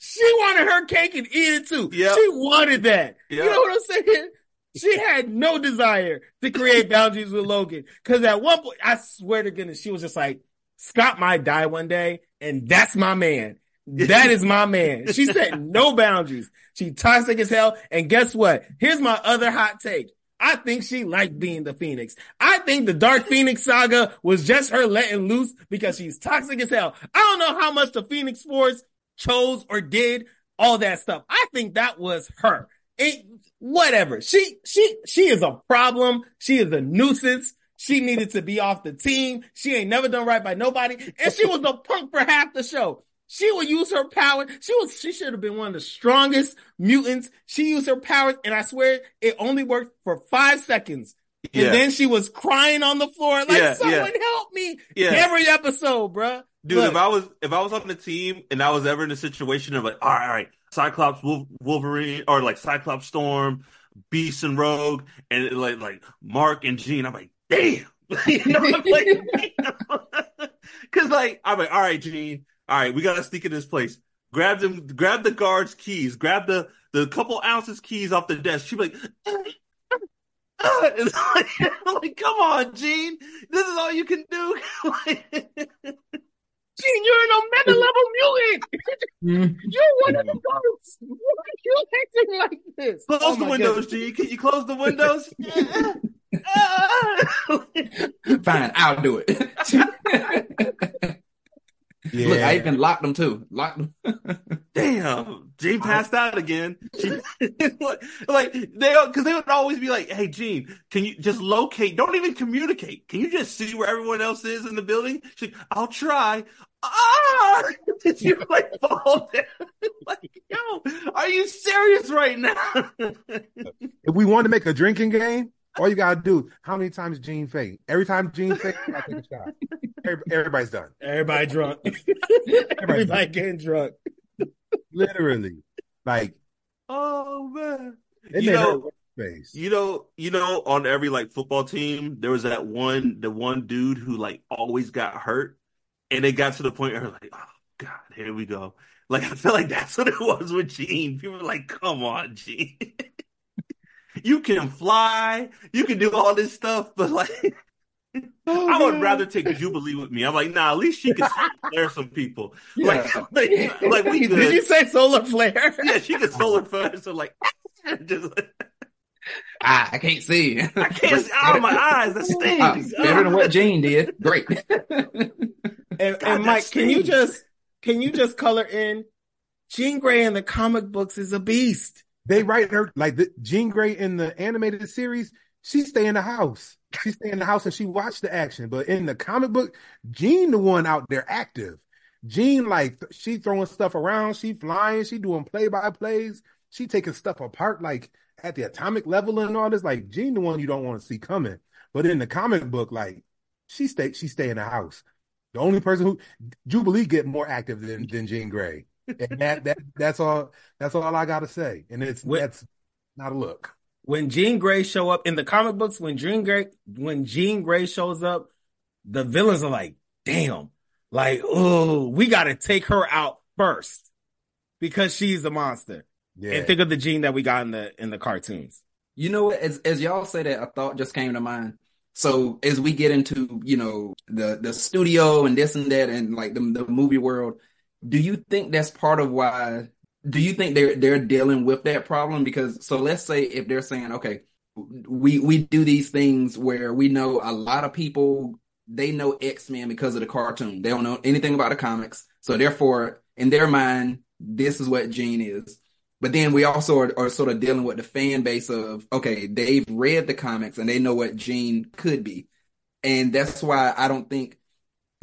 She wanted her cake and eat it too. Yep. She wanted that. Yep. You know what I'm saying? She had no desire to create boundaries with Logan. Because at one point, I swear to goodness, she was just like, Scott might die one day, and that's my man. That is my man. She said no boundaries. She toxic as hell. And guess what? Here's my other hot take. I think she liked being the Phoenix. I think the Dark Phoenix saga was just her letting loose because she's toxic as hell. I don't know how much the Phoenix Force chose or did all that stuff. I think that was her. It, whatever. She, she, she is a problem. She is a nuisance. She needed to be off the team. She ain't never done right by nobody. And she was a punk for half the show. She would use her power. She was, she should have been one of the strongest mutants. She used her powers, and I swear it only worked for five seconds. And yeah. Then she was crying on the floor like, yeah, someone yeah. help me. Yeah. Every episode, bruh. Dude, Look. if I was if I was on the team and I was ever in a situation of like, all right, all right, Cyclops, Wolf, Wolverine, or like Cyclops, Storm, Beast, and Rogue, and like like Mark and Jean, I'm like, damn, You know what I'm like? Because, like, I'm like, all right, Gene. All right, we got to sneak in this place. Grab them, grab the guard's keys. Grab the, the couple ounces keys off the desk. She'd be like, uh, uh, and like, I'm like, come on, Gene. This is all you can do. Gene, you're an omega-level mutant. You're one of the ghosts. Why are you acting like this? Close oh the windows, Gene. Can you close the windows? Fine, I'll do it. Yeah. Look, I even locked them too. Locked them. Damn, Gene passed out again. Like they, because they would always be like, "Hey, Gene, can you just locate? Don't even communicate. Can you just see where everyone else is in the building?" She's like, "I'll try." Ah! Did you like fall down? Like, yo, are you serious right now? If we want to make a drinking game, all you gotta do, how many times Gene fade? Every time Gene fade, I take a shot. Every, everybody's done. Everybody drunk. Everybody's Everybody done. Getting drunk. Literally, like, oh man, you know, you know, you know, on every like football team, there was that one, the one dude who like always got hurt, and it got to the point where like, oh god, here we go. Like I feel like that's what it was with Gene. People were like, come on, Gene. You can fly, you can do all this stuff, but like, oh, I would man. rather take Jubilee with me. I'm like, nah, at least she can flare some people. Yeah. Like, like, like we could. Did you say solar flare? Yeah, she could solar flare. So like, just like I, I can't see. I can't see out of my eyes. That stings. Uh, better than what Gene did. Great. and, and God, Mike, can you just can you just color in? Jean Grey in the comic books is a beast. They write her like the Jean Grey in the animated series. She stay in the house. She stay in the house and she watched the action. But in the comic book, Jean the one out there active. Jean like th- she throwing stuff around. She flying. She doing play by plays. She taking stuff apart like at the atomic level and all this. Like Jean the one you don't want to see coming. But in the comic book, like she stay she stay in the house. The only person who Jubilee get more active than than Jean Grey. And that, that that's all that's all I gotta say. And it's when, that's not a look. When Jean Grey show up in the comic books, when Jean Grey when Jean Grey shows up, the villains are like, damn, like, oh, we gotta take her out first because she's a monster. Yeah. And think of the Jean that we got in the in the cartoons. You know, as as y'all say that, a thought just came to mind. So as we get into, you know, the the studio and this and that and like the the movie world. Do you think that's part of why, do you think they're, they're dealing with that problem? Because, so let's say if they're saying, okay, we, we do these things where we know a lot of people, they know X-Men because of the cartoon. They don't know anything about the comics. So therefore, in their mind, this is what Jean is. But then we also are, are sort of dealing with the fan base of, okay, they've read the comics and they know what Jean could be. And that's why I don't think,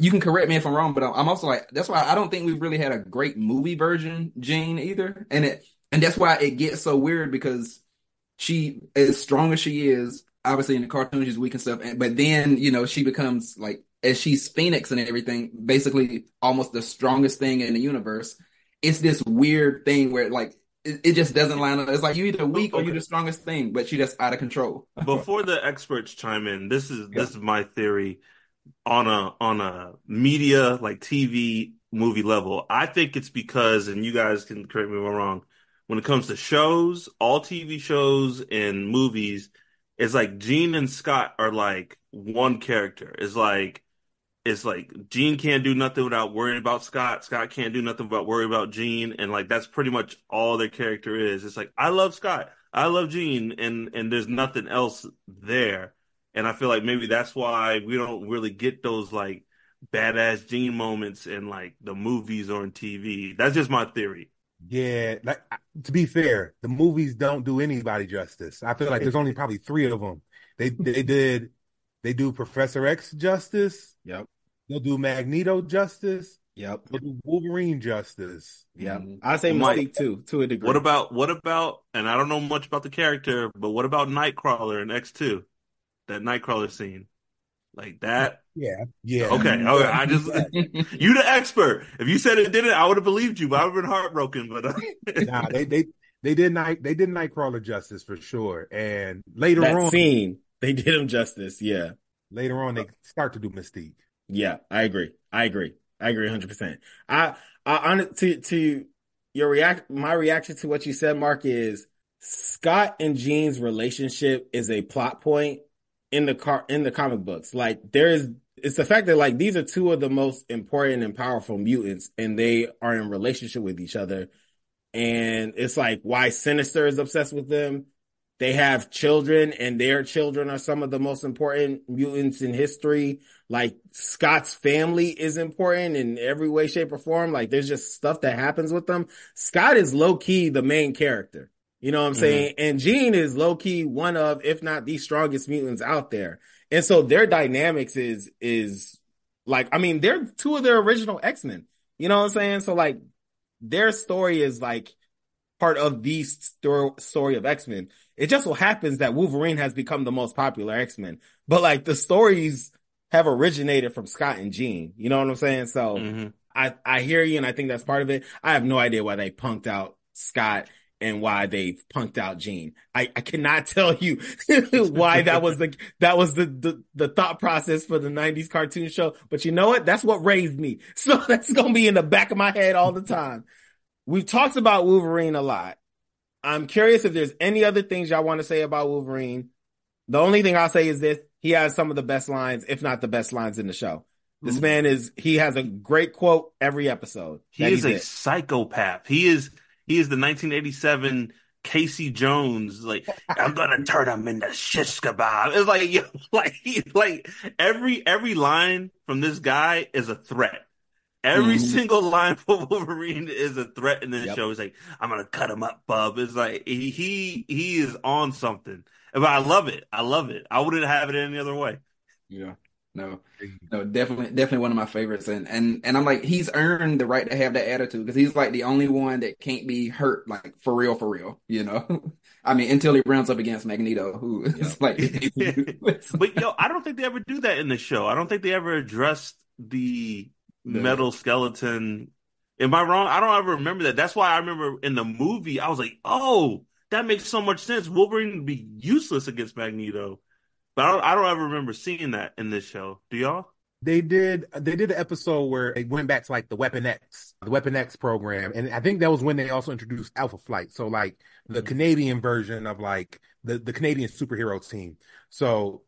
you can correct me if I'm wrong, but I'm also like, that's why I don't think we've really had a great movie version Jean either. And it, and that's why it gets so weird because she, as strong as she is, obviously in the cartoon, she's weak and stuff. And, but then, you know, she becomes like, as she's Phoenix and everything, basically almost the strongest thing in the universe. It's this weird thing where like, it, it just doesn't line up. It's like you're either weak or you're the strongest thing, but you're just out of control. Before the experts chime in, this is, yeah. this is my theory. On a on a media like T V movie level, I think it's because, and you guys can correct me if I'm wrong. When it comes to shows, all T V shows and movies, it's like Gene and Scott are like one character. It's like it's like Gene can't do nothing without worrying about Scott. Scott can't do nothing without worrying about Gene, and like that's pretty much all their character is. It's like I love Scott, I love Gene, and and there's nothing else there. And I feel like maybe that's why we don't really get those, like, badass Jean moments in, like, the movies or on T V. That's just my theory. Yeah. Like, to be fair, the movies don't do anybody justice. I feel like there's only probably three of them. They they did, they do Professor X justice. Yep. They'll do Magneto justice. Yep. They'll do Wolverine justice. Yep. I say Mike, too, to a degree. What about, what about, and I don't know much about the character, but what about Nightcrawler in X two? That Nightcrawler scene, like that. Yeah, yeah. Okay, okay. I just you the expert. If you said it didn't, I would have believed you, but I would have been heartbroken. But uh... nah, they they they did night they did Nightcrawler justice for sure. And later that on, scene they did him justice. Yeah, Later on, they start to do Mystique. Yeah, I agree. I agree. I agree one hundred percent. I, I, to, to your react, my reaction to what you said, Mark, is Scott and Jean's relationship is a plot point in the car, in the comic books. Like, there is, it's the fact that, like, these are two of the most important and powerful mutants, and they are in relationship with each other. And it's like why Sinister is obsessed with them. They have children, and their children are some of the most important mutants in history. Like, Scott's family is important in every way, shape, or form. Like, there's just stuff that happens with them. Scott is low-key the main character. You know what I'm mm-hmm. saying? And Jean is low-key one of, if not the strongest mutants out there. And so their dynamics is, is like, I mean, they're two of their original X-Men. You know what I'm saying? So, like, their story is, like, part of the sto- story of X-Men. It just so happens that Wolverine has become the most popular X-Men. But, like, the stories have originated from Scott and Jean. You know what I'm saying? So mm-hmm. I, I hear you, and I think that's part of it. I have no idea why they punked out Scott and why they punked out Jean. I, I cannot tell you why that was the that was the, the, the thought process for the nineties cartoon show. But you know what? That's what raised me. So that's going to be in the back of my head all the time. We've talked about Wolverine a lot. I'm curious if there's any other things y'all want to say about Wolverine. The only thing I'll say is this. He has some of the best lines, if not the best lines in the show. This man is, he has a great quote every episode. He is a psychopath. He is, he is the nineteen eighty-seven Casey Jones. Like, I'm going to turn him into shish kebab. It's like, you know, like, he, like every, every line from this guy is a threat. Every mm-hmm. single line for Wolverine is a threat in this yep. show. It's like, I'm going to cut him up, bub. It's like, he, he he is on something. But I love it. I love it. I wouldn't have it any other way. Yeah. No. No, definitely definitely one of my favorites. And and, and I'm like, he's earned the right to have that attitude, because he's like the only one that can't be hurt, like, for real, for real. You know? I mean, until he rounds up against Magneto, who is yep. like... But, yo, I don't think they ever do that in the show. I don't think they ever addressed the... The... metal skeleton. Am I wrong? I don't ever remember that. That's why I remember in the movie, I was like, oh, that makes so much sense. Wolverine would be useless against Magneto. But I don't, I don't ever remember seeing that in this show. Do y'all? They did They did an episode where they went back to, like, the Weapon X, the Weapon X program. And I think that was when they also introduced Alpha Flight. So, like, the mm-hmm. Canadian version of, like, the, the Canadian superhero team. So...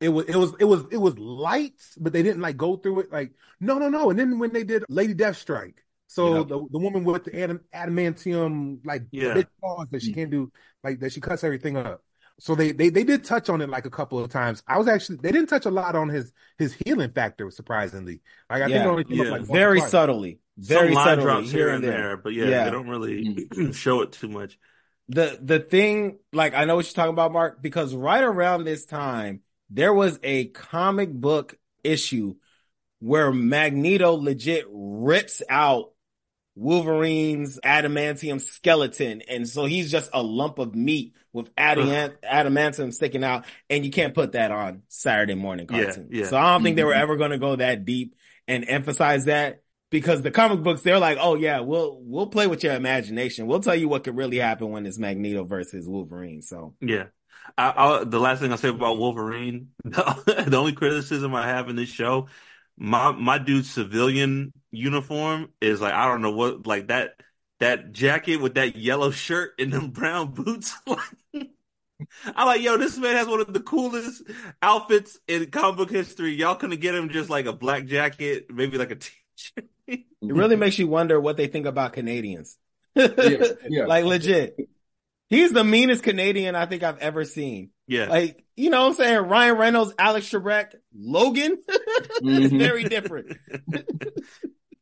It was it was it was it was light, but they didn't like go through it like no no no. And then when they did Lady Deathstrike, so yeah. the the woman with the adam, adamantium like yeah. big claws that she can't do, like that she cuts everything up. So they, they they did touch on it like a couple of times. I was actually they didn't touch a lot on his his healing factor, surprisingly. Like I yeah. think it only came yeah. up, like, very subtly, very Some subtly drops here and there. there. But yeah, yeah, they don't really show it too much. The the thing like I know what you're talking about, Mark, because right around this time, there was a comic book issue where Magneto legit rips out Wolverine's adamantium skeleton. And so he's just a lump of meat with adamant- adamantium sticking out. And you can't put that on Saturday morning cartoon. Yeah, yeah. So I don't think they were ever going to go that deep and emphasize that, because the comic books, they're like, oh yeah, we'll, we'll play with your imagination. We'll tell you what could really happen when it's Magneto versus Wolverine. So yeah. I, I, the last thing I'll say about Wolverine, the, the only criticism I have in this show, my my dude's civilian uniform is like, I don't know what, like that that jacket with that yellow shirt and them brown boots. I'm like, yo, this man has one of the coolest outfits in comic book history. Y'all couldn't get him just like a black jacket, maybe like a t-shirt. It really makes you wonder what they think about Canadians. yeah, yeah. Like legit. He's the meanest Canadian I think I've ever seen. Yeah. Like, you know what I'm saying? Ryan Reynolds, Alex Trebek, Logan. It's very different.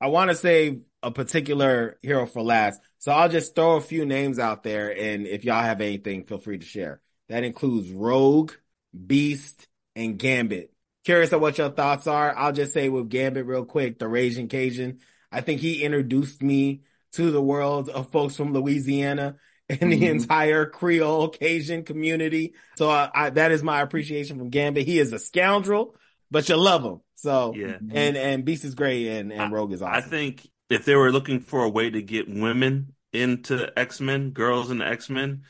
I want to save a particular hero for last. So I'll just throw a few names out there. And if y'all have anything, feel free to share. That includes Rogue, Beast, and Gambit. Curious of what your thoughts are. I'll just say with Gambit real quick, the Raging Cajun. I think he introduced me to the world of folks from Louisiana and the mm-hmm. entire Creole Cajun community. So I, I, that is my appreciation from Gambit. He is a scoundrel, but you love him. So, yeah. and, and Beast is great and, and Rogue is awesome. I think if they were looking for a way to get women into X-Men, girls in X-Men,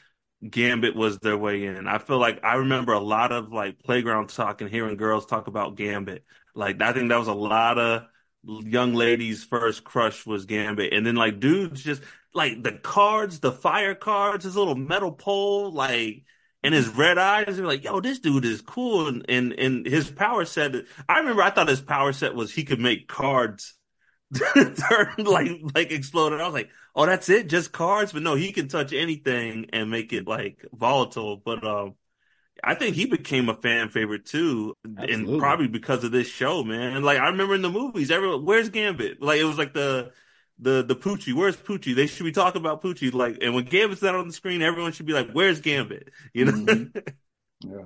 Gambit was their way in. I feel like I remember a lot of like playground talk and hearing girls talk about Gambit. Like, I think that was a lot of young ladies' first crush was Gambit. And then like dudes just like the cards, the fire cards, his little metal pole, like, and his red eyes. They're like, yo, this dude is cool. And, and, and his power set, I remember I thought his power set was he could make cards turn like like explode. And I was like, oh, that's it, just cards? But no, he can touch anything and make it like volatile. But um I think he became a fan favorite too. Absolutely. And probably because of this show, man. And like I remember in the movies, everyone, where's Gambit? Like it was like the the the Poochie, where's Poochie? They should be talking about Poochie. Like, and when Gambit's not on the screen, everyone should be like, where's Gambit? You know? Mm-hmm. Yeah.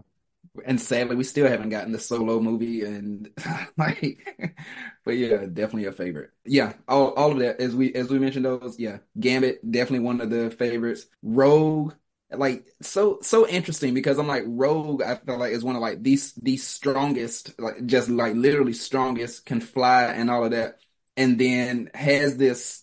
And sadly, we still haven't gotten the Solo movie, and like, but yeah, definitely a favorite. Yeah, all all of that as we as we mentioned those. Yeah, Gambit definitely one of the favorites. Rogue, like so so interesting because I'm like Rogue. I feel like is one of like these the strongest, like just like literally strongest, can fly and all of that, and then has this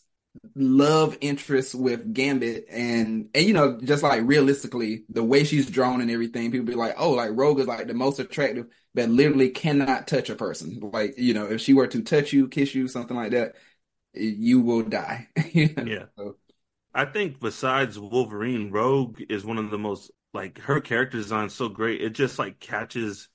love interest with Gambit, and and you know, just like realistically the way she's drawn and everything, people be like, oh, like Rogue is like the most attractive but literally cannot touch a person. Like, you know, if she were to touch you, kiss you, something like that, you will die. Yeah. So. I think besides Wolverine, Rogue is one of the most, like, her character design is so great, it just like catches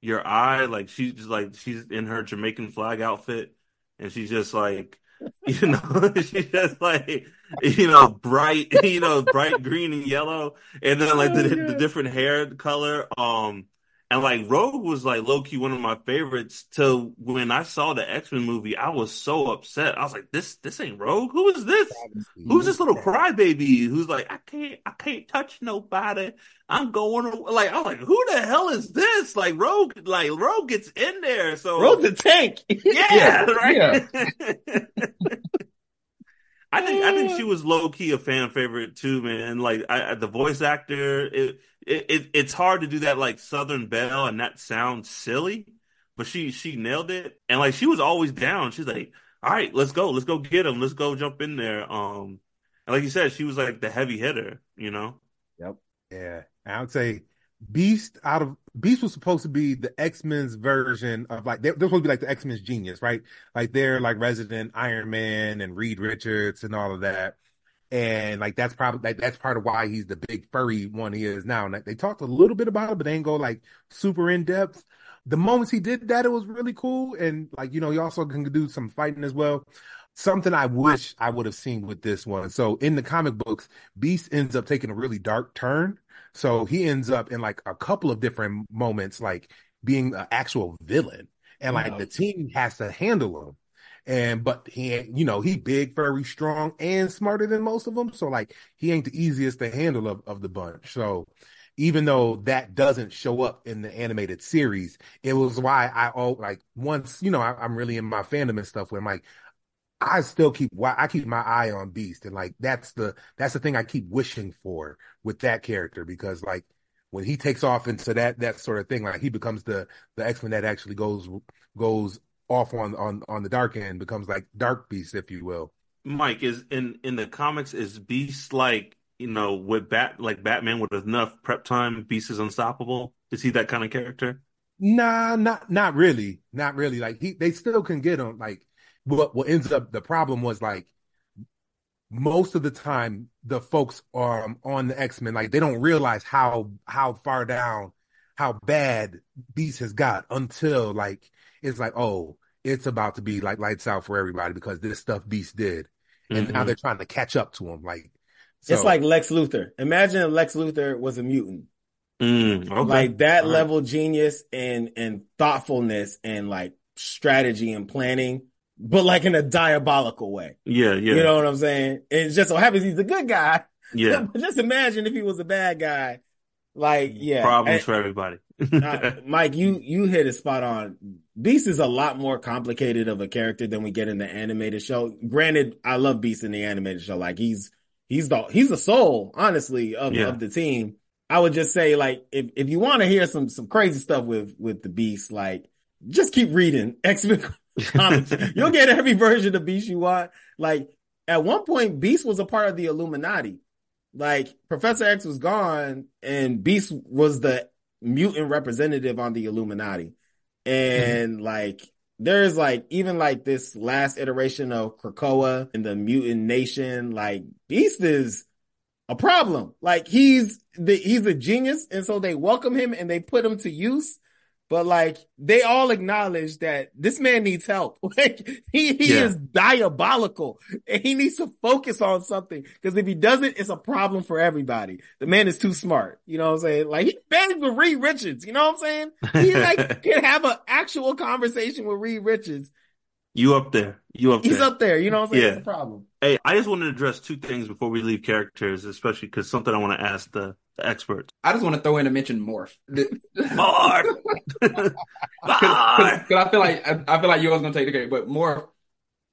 your eye. Like she's like she's in her Jamaican flag outfit and she's just like, you know, she's just like, you know, bright, you know, bright green and yellow, and then like the, the different hair color. Um, and like Rogue was like low key one of my favorites. Till when I saw the X-Men movie, I was so upset. I was like, this, this ain't Rogue. Who is this? Who's this little crybaby? Who's like, I can't, I can't touch nobody. I'm going to, like, I'm like, who the hell is this? Like Rogue, like Rogue gets in there. So Rogue's a tank. Yeah, yeah, right. Yeah. I think I think she was low key a fan favorite too, man. Like I, the voice actor, it, it it it's hard to do that like Southern Belle and that sounds silly, but she she nailed it. And like she was always down. She's like, all right, let's go, let's go get him, let's go jump in there. Um, and like you said, she was like the heavy hitter, you know. Yep. Yeah, I would say Beast out of Beast was supposed to be the X-Men's version of like they're, they're supposed to be like the X-Men's genius, right? Like they're like resident Iron Man and Reed Richards and all of that, and like that's probably like that's part of why he's the big furry one he is now. And like, they talked a little bit about it, but they ain't go like super in depth. The moments he did that, it was really cool, and like you know he also can do some fighting as well. Something I wish I would have seen with this one. So in the comic books, Beast ends up taking a really dark turn. So he ends up in like a couple of different moments, like being an actual villain, and like wow. The team has to handle him. And but he, you know, he big, furry, strong, and smarter than most of them. So like he ain't the easiest to handle of, of the bunch. So even though that doesn't show up in the animated series, it was why I all like once you know I, I'm really in my fandom and stuff where I'm like. I still keep I keep my eye on Beast, and like that's the that's the thing I keep wishing for with that character, because like when he takes off into that that sort of thing, like he becomes the the X-Men that actually goes goes off on on on the dark end, becomes like Dark Beast, if you will. Mike, is in in the comics is Beast like, you know, with Bat like Batman with enough prep time, Beast is unstoppable? Is he that kind of character? Nah, not not really, not really. Like he they still can get him like. What what ends up the problem was like most of the time the folks um on the X-Men like they don't realize how how far down how bad Beast has got until like it's like oh it's about to be like lights out for everybody because this stuff Beast did, and mm-hmm. Now they're trying to catch up to him like so. It's like Lex Luthor. Imagine if Lex Luthor was a mutant. Mm, okay. Like that All level right. Genius and and thoughtfulness and like strategy and planning. But like in a diabolical way. Yeah, yeah. You know what I'm saying? It just so happens he's a good guy. Yeah. Just imagine if he was a bad guy. Like, yeah. Problems and, for everybody. uh, Mike, you, you hit it spot on. Beast is a lot more complicated of a character than we get in the animated show. Granted, I love Beast in the animated show. Like he's, he's the, he's the soul, honestly, of, yeah. of the team. I would just say like, if, if you want to hear some, some crazy stuff with, with the Beast, like just keep reading X-Men. You'll get every version of Beast you want. Like at one point Beast was a part of the Illuminati. Like, Professor X was gone, and Beast was the mutant representative on the Illuminati. And, mm-hmm. like, there's, like, even, like, this last iteration of Krakoa and the mutant nation, like, Beast is a problem. Like, he's the, he's a genius, and so they welcome him and they put him to use. But, like, they all acknowledge that this man needs help. Like, he, he yeah. is diabolical. And he needs to focus on something. Because if he doesn't, it's a problem for everybody. The man is too smart. You know what I'm saying? Like, he begged with Reed Richards. You know what I'm saying? He, like, can have an actual conversation with Reed Richards. You up there. You up there. He's up there. You know what I'm saying? Yeah. That's a problem. Hey, I just want to address two things before we leave characters, especially because something I want to ask the... the experts. I just want to throw in a mention Morph. Morph. Because I feel like I, I feel like you was gonna take the credit, but Morph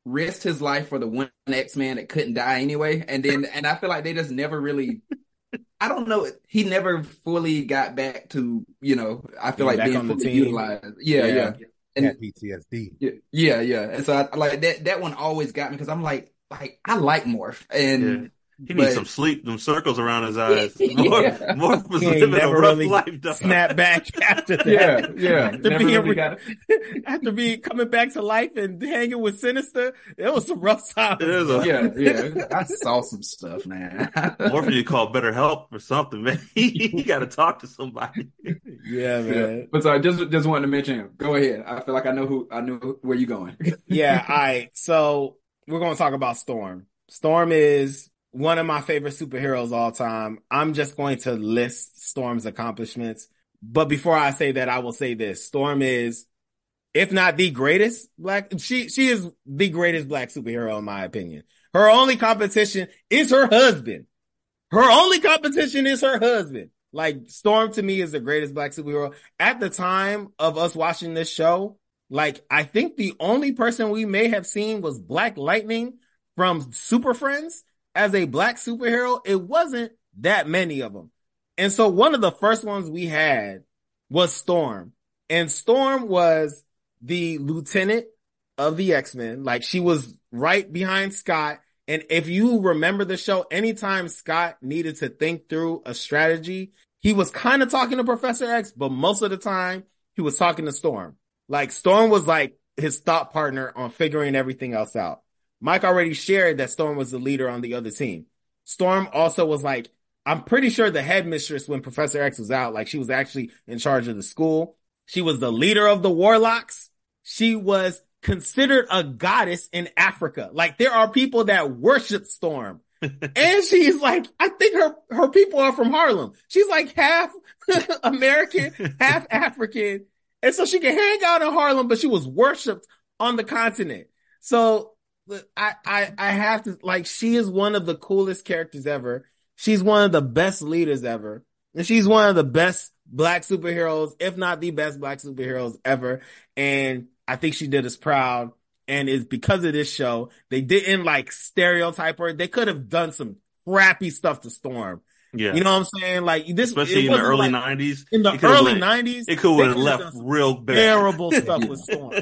risked his life for the one X-Man that couldn't die anyway, and then and I feel like they just never really. I don't know. He never fully got back to you know. I feel Being like being fully utilized. Yeah, yeah. yeah. And had P T S D. Yeah, yeah, yeah. And so I like that. That one always got me because I'm like, like I like Morph and. Yeah. He needs but, some sleep. Them circles around his eyes. More, yeah. Morph was living a rough really life. Snap back after that. Yeah, yeah. After, never being, really got it. after being coming back to life and hanging with Sinister, it was some rough times. A- yeah, yeah. I saw some stuff, man. Morph, you call better help or something, man. You got to talk to somebody. Yeah, man. Yeah. But so I just just wanted to mention him. Go ahead. I feel like I know who I know where you're going. Yeah. All right. So we're going to talk about Storm. Storm is one of my favorite superheroes all time. I'm just going to list Storm's accomplishments. But before I say that, I will say this. Storm is, if not the greatest black, she, she is the greatest black superhero in my opinion. Her only competition is her husband. Her only competition is her husband. Like, Storm to me is the greatest black superhero. At the time of us watching this show, like, I think the only person we may have seen was Black Lightning from Super Friends. As a black superhero, it wasn't that many of them. And so one of the first ones we had was Storm. And Storm was the lieutenant of the X-Men. Like, she was right behind Scott. And if you remember the show, anytime Scott needed to think through a strategy, he was kind of talking to Professor X, but most of the time he was talking to Storm. Like, Storm was like his thought partner on figuring everything else out. Mike already shared that Storm was the leader on the other team. Storm also was like, I'm pretty sure the headmistress when Professor X was out, like she was actually in charge of the school. She was the leader of the warlocks. She was considered a goddess in Africa. Like, there are people that worship Storm. And she's like, I think her, her people are from Harlem. She's like half American, half African. And so she can hang out in Harlem, but she was worshiped on the continent. So I, I, I have to, like, she is one of the coolest characters ever. She's one of the best leaders ever. And she's one of the best black superheroes, if not the best black superheroes ever. And I think she did us proud. And it's because of this show. They didn't, like, stereotype her. They could have done some crappy stuff to Storm. Yeah. You know what I'm saying? Like, this, especially in the early like, nineties. In the early like, nineties. It could have left real bad. Terrible stuff with Storm.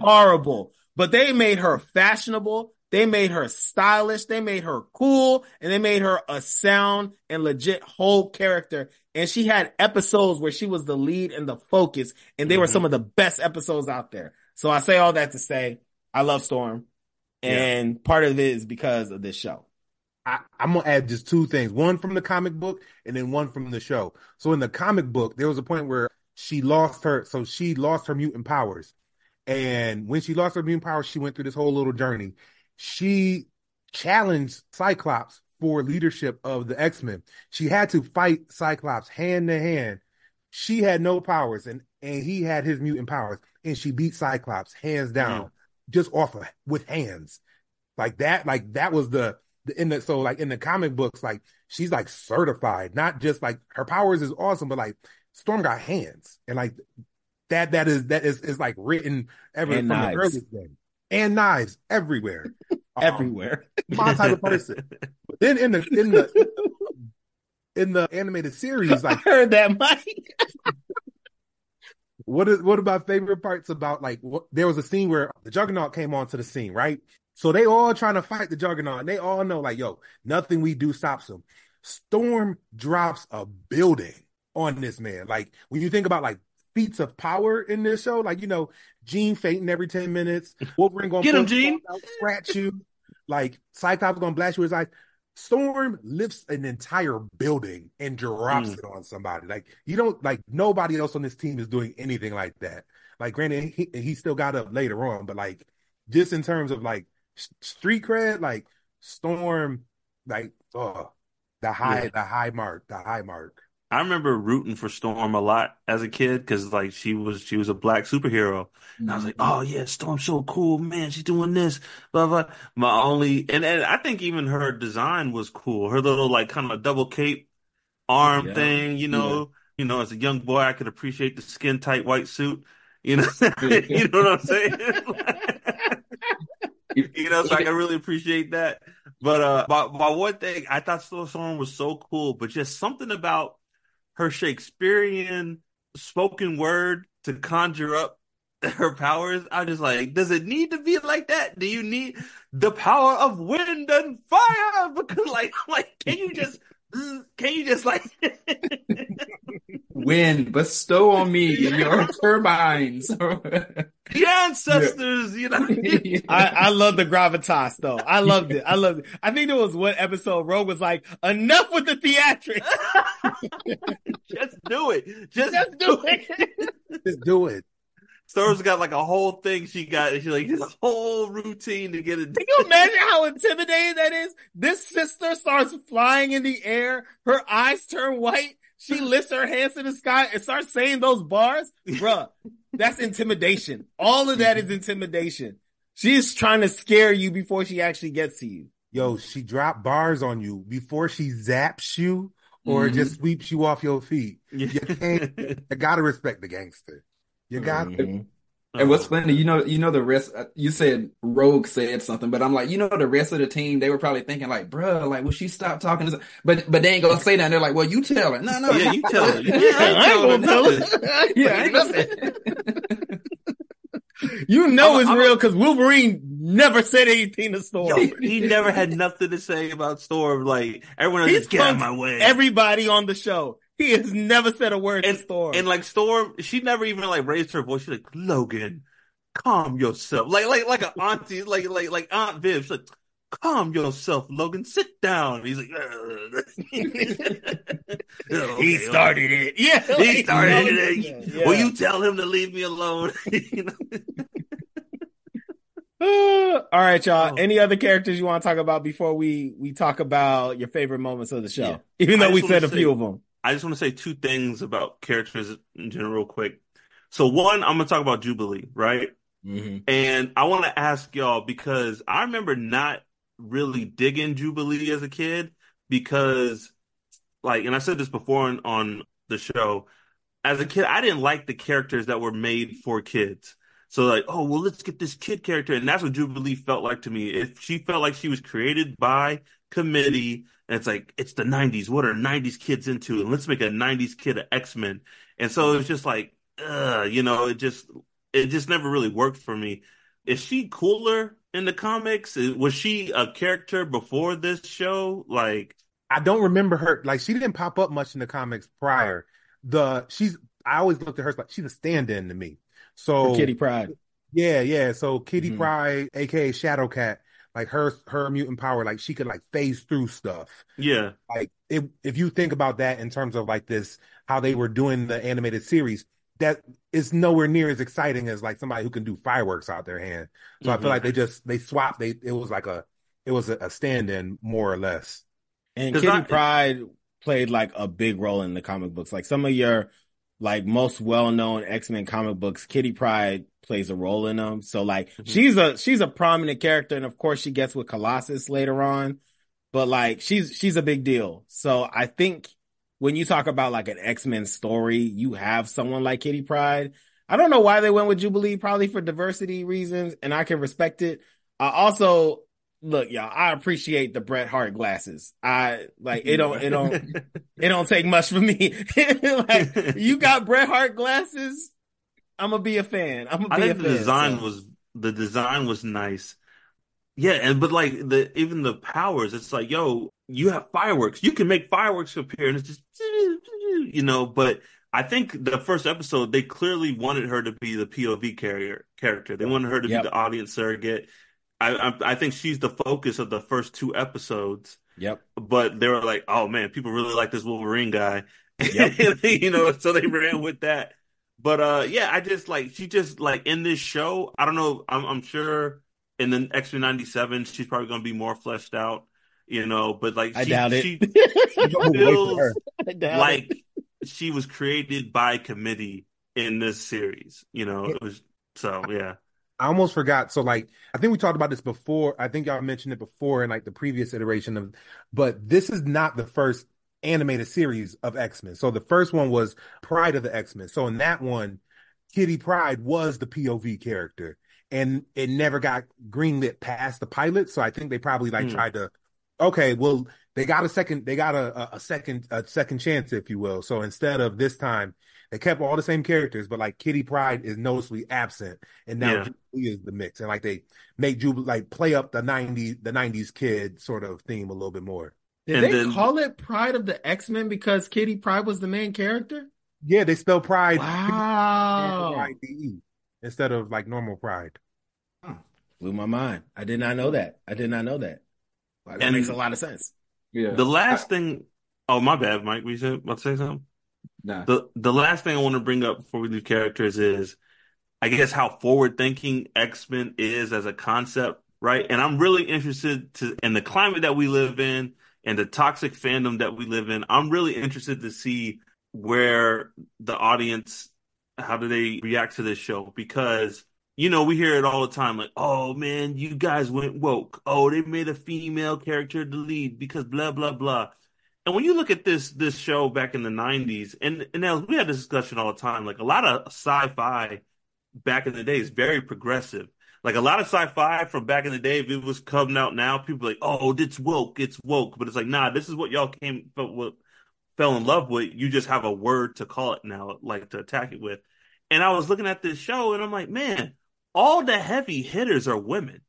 Horrible. But they made her fashionable, they made her stylish, they made her cool, and they made her a sound and legit whole character. And she had episodes where she was the lead and the focus, and they mm-hmm. were some of the best episodes out there. So I say all that to say, I love Storm, and yeah. part of it is because of this show. I, I'm going to add just two things, one from the comic book and then one from the show. So in the comic book, there was a point where she lost her, so she lost her mutant powers. And when she lost her mutant power, she went through this whole little journey. She challenged Cyclops for leadership of the X-Men. She had to fight Cyclops hand to hand. She had no powers, and, and he had his mutant powers. And she beat Cyclops hands down, yeah. just off of, with hands like that. Like that was the the in the so like in the comic books, like she's like certified, not just like her powers is awesome, but like Storm got hands and like. That that is that is, is like written ever and from knives. The earliest day. And knives everywhere, everywhere. Um, my type of person. But then in the in the in the animated series, like I heard that, Mike. What is what are my favorite parts about like what, there was a scene where the Juggernaut came onto the scene, right? So they all trying to fight the Juggernaut, and they all know like, yo, nothing we do stops him. Storm drops a building on this man. Like, when you think about, like, feats of power in this show, like, you know, Jean fainting every ten minutes. Wolverine going to get him, Jean. Scratch you. Like, Cyclops going to blast you with his eyes. Storm lifts an entire building and drops mm. it on somebody. Like, you don't, like, nobody else on this team is doing anything like that. Like, granted, he, he still got up later on, but, like, just in terms of, like, sh- street cred, like, Storm, like, oh, the high, yeah. the high mark, the high mark. I remember rooting for Storm a lot as a kid because, like, she was she was a black superhero. And I was like, oh, yeah, Storm's so cool. Man, she's doing this, blah, blah. My only – and I think even her design was cool. Her little, like, kind of double cape arm yeah. thing, you know. Yeah. You know, as a young boy, I could appreciate the skin-tight white suit. You know, you know what I'm saying? You know, so I can really appreciate that. But uh, by, by one thing, I thought Storm was so cool, but just something about – her Shakespearean spoken word to conjure up her powers. I'm just like, does it need to be like that? Do you need the power of wind and fire? Because like, like, can you just, can you just like, wind bestow on me your turbines, the ancestors, you know. I, I love the gravitas though. I loved it. I loved it. I think there was one episode Rogue was like, enough with the theatrics. Just do it. Just, Just do it. Just do it. Storm's got like a whole thing she got. She like this whole routine to get it done. Can you imagine how intimidating that is? This sister starts flying in the air. Her eyes turn white. She lifts her hands to the sky and starts saying those bars. Bruh, that's intimidation. All of that is intimidation. She is trying to scare you before she actually gets to you. Yo, she dropped bars on you before she zaps you or mm-hmm. just sweeps you off your feet. You can't, you gotta respect the gangster. You got mm-hmm. it. And what's funny, you know, you know the rest. You said Rogue said something, but I'm like, you know, the rest of the team, they were probably thinking like, "Bruh, like, will she stop talking?" But but they ain't gonna say that. And they're like, "Well, you tell her." No, no, yeah, you tell her. Yeah, I ain't gonna tell her. Yeah, I ain't gonna say it. You know I'm, it's I'm, real because Wolverine never said anything to Storm. Yo, he never had nothing to say about Storm. Like everyone else, just get out of my way. Everybody on the show. He has never said a word and, to Storm. And, like, Storm, she never even, like, raised her voice. She's like, Logan, calm yourself. Like, like, like an auntie, like, like, like Aunt Viv. She's like, calm yourself, Logan. Sit down. And he's like, okay, he started okay. it. Yeah. Like, he started it. it. Yeah. Will you tell him to leave me alone? You know? All right, y'all. Oh. Any other characters you want to talk about before we, we talk about your favorite moments of the show? Yeah. Even though we said a few of them. I just want to say two things about characters in general real quick. So one, I'm going to talk about Jubilee, right? Mm-hmm. And I want to ask y'all because I remember not really digging Jubilee as a kid because, like, and I said this before on, on the show, as a kid, I didn't like the characters that were made for kids. So like, oh, well, let's get this kid character. And that's what Jubilee felt like to me. If she felt like she was created by committee, and it's like, it's the nineties. What are nineties kids into? And let's make a nineties kid an X-Men. And so it's just like, ugh, you know, it just it just never really worked for me. Is she cooler in the comics? Was she a character before this show? Like, I don't remember her. Like, she didn't pop up much in the comics prior. The she's I always looked at her like she's a stand-in to me. So for Kitty Pryde. Yeah, yeah. So Kitty mm-hmm. Pryde, aka Shadow Cat. Like, her her mutant power, like, she could, like, phase through stuff. Yeah. Like, if, if you think about that in terms of, like, this, how they were doing the animated series, that is nowhere near as exciting as, like, somebody who can do fireworks out their hand. So mm-hmm. I feel like they just, they swapped, they, it was like a, it was a, a stand-in, more or less. And Kitty I, Pryde played, like, a big role in the comic books. Like, some of your, like, most well-known X-Men comic books, Kitty Pryde plays a role in them. So like mm-hmm. she's a she's a prominent character, and of course she gets with Colossus later on, but like she's she's a big deal. So I think when you talk about like an X-Men story, you have someone like Kitty Pryde. I don't know why they went with Jubilee, probably for diversity reasons, and I can respect it. I also look, y'all, I appreciate the Bret Hart glasses. I like it don't it don't it don't take much for me. Like, you got Bret Hart glasses, I'm gonna be a fan. I'm gonna be I think a the fan, design so. was the design was nice. Yeah, and but like the even the powers, it's like, yo, you have fireworks. You can make fireworks appear, and it's just, you know. But I think the first episode, they clearly wanted her to be the P O V carrier character. They wanted her to yep. be the audience surrogate. I, I I think she's the focus of the first two episodes. Yep. But they were like, oh man, people really like this Wolverine guy. Yep. You know, so they ran with that. But uh, yeah, I just like she just like in this show. I don't know. I'm, I'm sure in the X-Men ninety-seven, she's probably going to be more fleshed out, you know. But like, I she, doubt it. She feels like it. She was created by committee in this series, you know. It was so yeah. I almost forgot. So, like, I think we talked about this before. I think y'all mentioned it before in, like, the previous iteration of, but this is not the first animated series of X-Men. So the first one was Pride of the X-Men. So in that one, Kitty Pryde was the P O V character, and it never got greenlit past the pilot. So I think they probably, like, mm. tried to, okay, well, they got a second, they got a, a second, a second chance, if you will. So instead of this time, they kept all the same characters, but like Kitty Pryde is noticeably absent, and now yeah. Jubilee is the mix, and like they make Jubilee like play up the nineties, the nineties kid sort of theme a little bit more. Did and they then, call it Pride of the X-Men because Kitty Pryde was the main character? Yeah, they spell Pride wow. instead of like normal Pride. Huh. Blew my mind. I did not know that. I did not know that. Wow, that and makes a lot of sense. Yeah. The last I, thing. Oh, my bad, Mike. Were you about to say something? Nah. The the last thing I want to bring up before we do characters is, I guess, how forward-thinking X-Men is as a concept, right? And I'm really interested to in the climate that we live in and the toxic fandom that we live in. I'm really interested to see where the audience, how do they react to this show? Because, you know, we hear it all the time, like, oh, man, you guys went woke. Oh, they made a female character the lead because blah, blah, blah. And when you look at this this show back in the nineties, and, and we had this discussion all the time, like a lot of sci-fi back in the day is very progressive. Like a lot of sci-fi from back in the day, if it was coming out now, people are like, oh, it's woke, it's woke. But it's like, nah, this is what y'all came what, fell in love with. You just have a word to call it now, like to attack it with. And I was looking at this show, and I'm like, man, all the heavy hitters are women.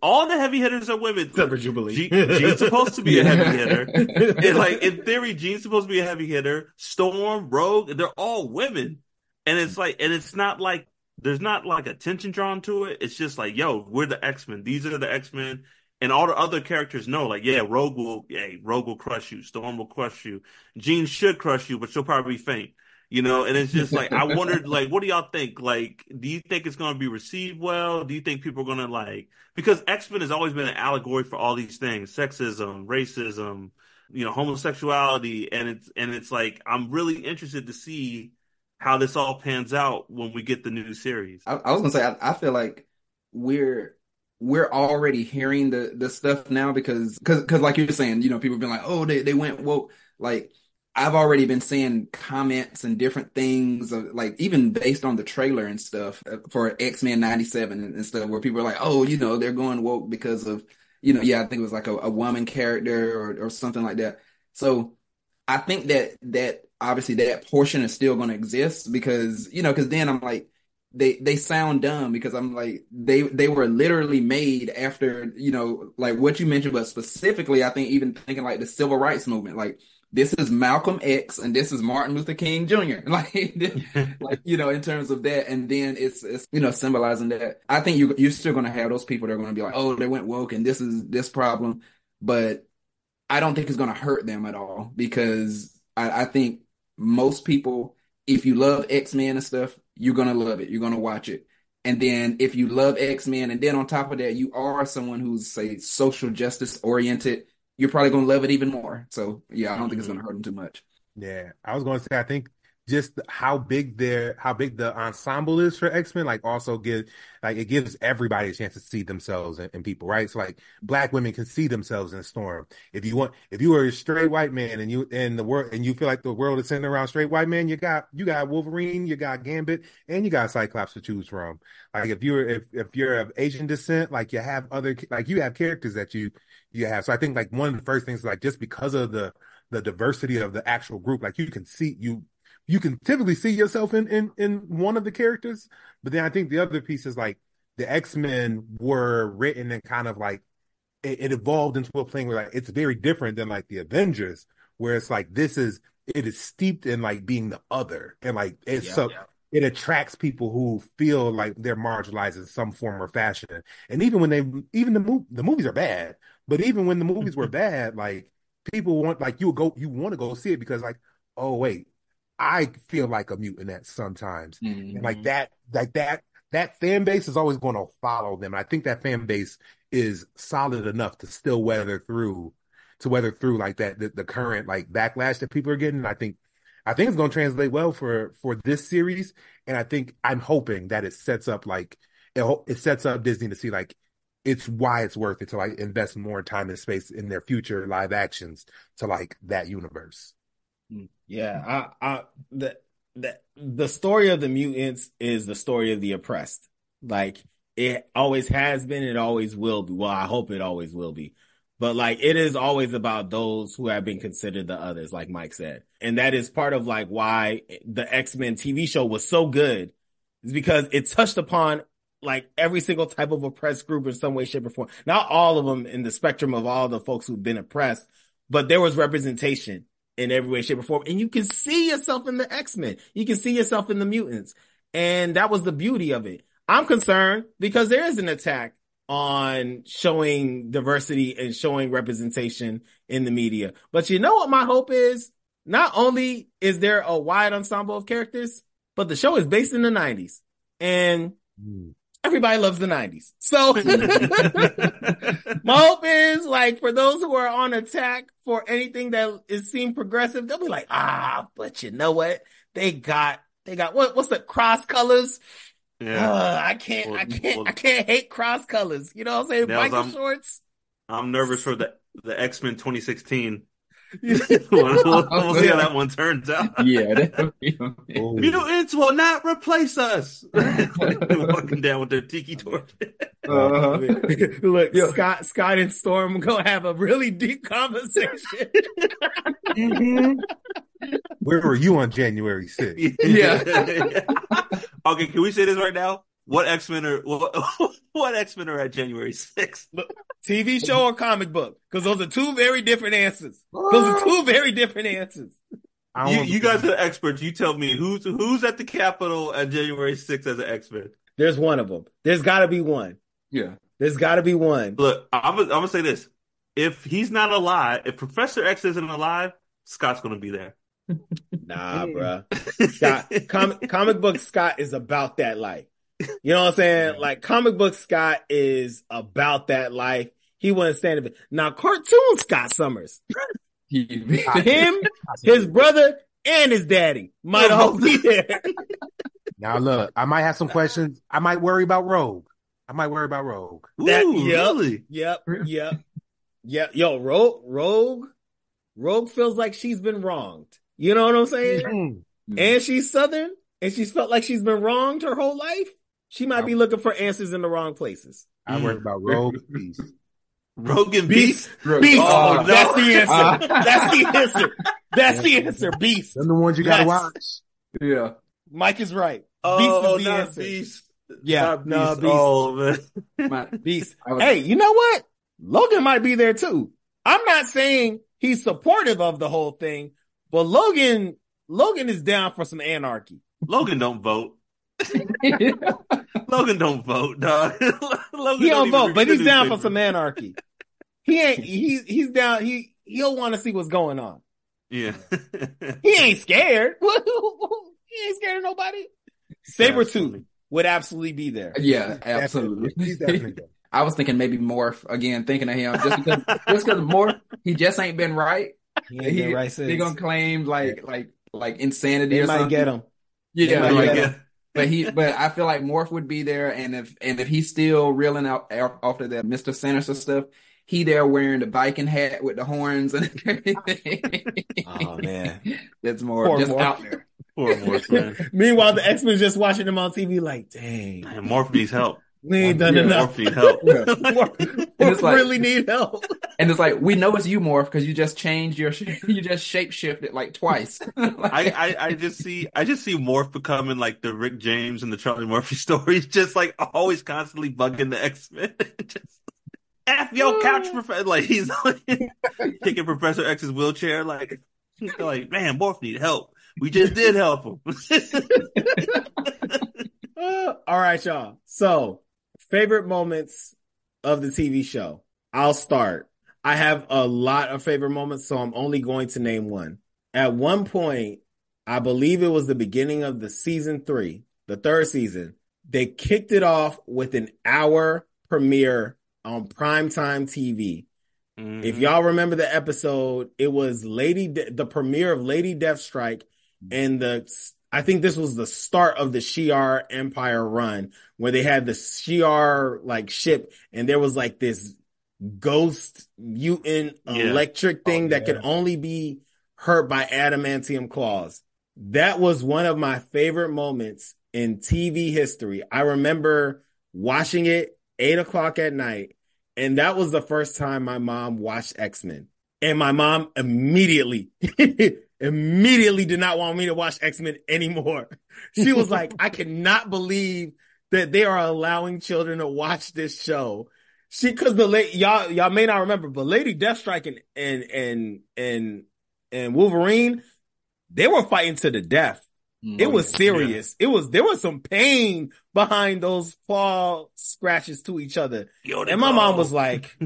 All the heavy hitters are women. Except for Jubilee. G- Jean's supposed to be a heavy hitter. And like in theory, Jean's supposed to be a heavy hitter. Storm, Rogue, they're all women. And it's like, and it's not like there's not like attention drawn to it. It's just like, yo, we're the X-Men. These are the X-Men, and all the other characters know, like, yeah, Rogue will, hey, Rogue will crush you. Storm will crush you. Jean should crush you, but she'll probably faint. You know, and it's just like I wondered, like, what do y'all think? Like, do you think it's going to be received well? Do you think people are going to like? Because X-Men has always been an allegory for all these things: sexism, racism, you know, homosexuality, and it's and it's like I'm really interested to see how this all pans out when we get the new series. I, I was going to say I, I feel like we're we're already hearing the the stuff now because because because like you're saying, you know, people have been like, oh, they they went woke, like. I've already been seeing comments and different things, of, like even based on the trailer and stuff for X-Men ninety-seven and stuff, where people are like, oh, you know, they're going woke because of, you know, yeah, I think it was like a, a woman character or, or something like that. So I think that that obviously that portion is still going to exist because, you know, because then I'm like, they they sound dumb because I'm like, they, they were literally made after, you know, like what you mentioned, but specifically, I think even thinking like the civil rights movement, like, this is Malcolm X and this is Martin Luther King Junior Like, like you know, in terms of that. And then it's, it's you know, symbolizing that. I think you, you're still going to have those people that are going to be like, oh, they went woke and this is this problem. But I don't think it's going to hurt them at all because I, I think most people, if you love X-Men and stuff, you're going to love it. You're going to watch it. And then if you love X-Men and then on top of that, you are someone who's, say, social justice oriented, you're probably going to love it even more. So, yeah, I don't think it's going to hurt them too much. Yeah, I was going to say, I think just how big their, how big the ensemble is for X-Men, like also give, like it gives everybody a chance to see themselves and, and people, right? So like Black women can see themselves in Storm. If you want, if you are a straight white man and you, and the world, and you feel like the world is centered around straight white men, you got, you got Wolverine, you got Gambit, and you got Cyclops to choose from. Like if you're, if, if you're of Asian descent, like you have other, like you have characters that you, you have. So I think like one of the first things, like just because of the, the diversity of the actual group, like you can see, you, you can typically see yourself in, in, in one of the characters. But then I think the other piece is like the X-Men were written and kind of like it, it evolved into a thing where like it's very different than like the Avengers, where it's like this is it is steeped in like being the other, and like it's yeah, so yeah. it attracts people who feel like they're marginalized in some form or fashion. And even when they even the mo- the movies are bad, but even when the movies were bad, like people want like you go you want to go see it because like oh wait, I feel like a mutant at sometimes, mm-hmm. and like that like that. That fan base is always going to follow them. And I think that fan base is solid enough to still weather through, to weather through like that the, the current like backlash that people are getting. I think, I think it's going to translate well for for this series. And I think I'm hoping that it sets up like it, it sets up Disney to see like it's why it's worth it to like invest more time and space in their future live actions to like that universe. Yeah, I I the. The, the story of the mutants is the story of the oppressed. Like, it always has been, it always will be. Well, I hope it always will be. But, like, it is always about those who have been considered the others, like Mike said. And that is part of, like, why the X-Men T V show was so good. Is because it touched upon, like, every single type of oppressed group in some way, shape, or form. Not all of them in the spectrum of all the folks who've been oppressed, but there was representation in every way, shape, or form. And you can see yourself in the X-Men. You can see yourself in the mutants. And that was the beauty of it. I'm concerned because there is an attack on showing diversity and showing representation in the media. But you know what my hope is? Not only is there a wide ensemble of characters, but the show is based in the nineties. And mm. everybody loves the nineties. So my hope is, like, for those who are on attack for anything that is seen progressive, they'll be like, ah, but you know what? They got, they got, what, what's the cross colors? Yeah. Uh, I can't, well, I can't, well, I can't hate cross colors. You know what I'm saying? Michael I'm, shorts. I'm nervous for the, the X-Men twenty sixteen. we'll, we'll see how that one turns out. Yeah, that would be amazing. Mutants will not replace us. Walking down with their tiki torch. uh-huh. Look, Yo. Scott, Scott, and Storm are gonna have a really deep conversation. mm-hmm. Where were you on January sixth? Yeah. Okay, can we say this right now? What X-Men are what, what X-Men are at January sixth? T V show or comic book? Because those are two very different answers. Those are two very different answers. You, you guys are experts. You tell me who's who's at the Capitol at January sixth as an X-Men. There's one of them. There's got to be one. Yeah. There's got to be one. Look, I'm, I'm gonna say this: if he's not alive, if Professor X isn't alive, Scott's gonna be there. Nah, bro. Scott, com- comic book Scott is about that life. You know what I'm saying? Like, comic book Scott is about that life. He wouldn't stand it. Now, cartoon Scott Summers, him, his brother, and his daddy might all be there. Now, look, I might have some questions. I might worry about Rogue. I might worry about Rogue. That, Ooh, yep, really? Yep, yep, yep. Yo, Rogue, Rogue, Rogue feels like she's been wronged. You know what I'm saying? Mm. And she's Southern, and she's felt like she's been wronged her whole life. She might be looking for answers in the wrong places. I worry about Rogue and Beast. Rogue and Beast? Beast. Beast. Oh, no. That's the answer. Uh, That's the answer. That's the answer. Beast. They're the ones you got to watch. Yeah. Mike is right. Oh, Beast is the not answer. Beast. Yeah. Not Beast. No, Beast. Oh, man. Beast. Hey, you know what? Logan might be there too. I'm not saying he's supportive of the whole thing, but Logan, Logan is down for some anarchy. Logan don't vote. Logan don't vote, dog. Logan he don't, don't vote, but he's down paper. for some anarchy. He ain't. He's he's down. He he'll want to see what's going on. Yeah. He ain't scared. He ain't scared of nobody. Sabretooth would absolutely be there. Yeah, absolutely. He's definitely there. I was thinking maybe Morph again. Thinking of him just because just because Morph, he just ain't been right. He ain't he, been right since. They gonna claim like like like insanity. They or might something. get him. Yeah, might like, get him. But he, but I feel like Morph would be there, and if and if he's still reeling out after that Mister Sinister stuff, he there wearing the Viking hat with the horns and everything. Oh man, that's Morph. Poor just Morph. Out there. Poor Morph. Man. Meanwhile, the X-Men's just watching them on T V, like, dang. Man, Morph needs help. need that enough. Morph need help. Morph Morph like, really need help. And it's like, we know it's you, Morph, because you just changed your, you just shape shifted like twice. Like, I, I, I just see, I just see Morph becoming like the Rick James and the Charlie Murphy stories, just like always constantly bugging the X-Men. Just F your couch, Professor. Like he's like, kicking Professor X's wheelchair. Like, like man, Morph need help. We just did help him. All right, y'all. So, favorite moments of the T V show. I'll start. I have a lot of favorite moments, so I'm only going to name one. At one point, I believe it was the beginning of the season three, the third season, they kicked it off with an hour premiere on primetime T V. Mm-hmm. If y'all remember the episode, it was Lady De- the premiere of Lady Deathstrike, and the I think this was the start of the Shi'ar Empire run, where they had the Shi'ar like ship, and there was like this ghost mutant yeah. electric thing oh, that yeah. could only be hurt by adamantium claws. That was one of my favorite moments in T V history. I remember watching it eight o'clock at night. And that was the first time my mom watched X-Men. And my mom immediately, immediately did not want me to watch X-Men anymore. She was like, I cannot believe that they are allowing children to watch this show. She, cause the late, y'all, y'all may not remember, but Lady Deathstrike and, and, and, and, and Wolverine, they were fighting to the death. Mm-hmm. It was serious. Yeah. It was, there was some pain behind those claw scratches to each other. Yo, and my mom was like,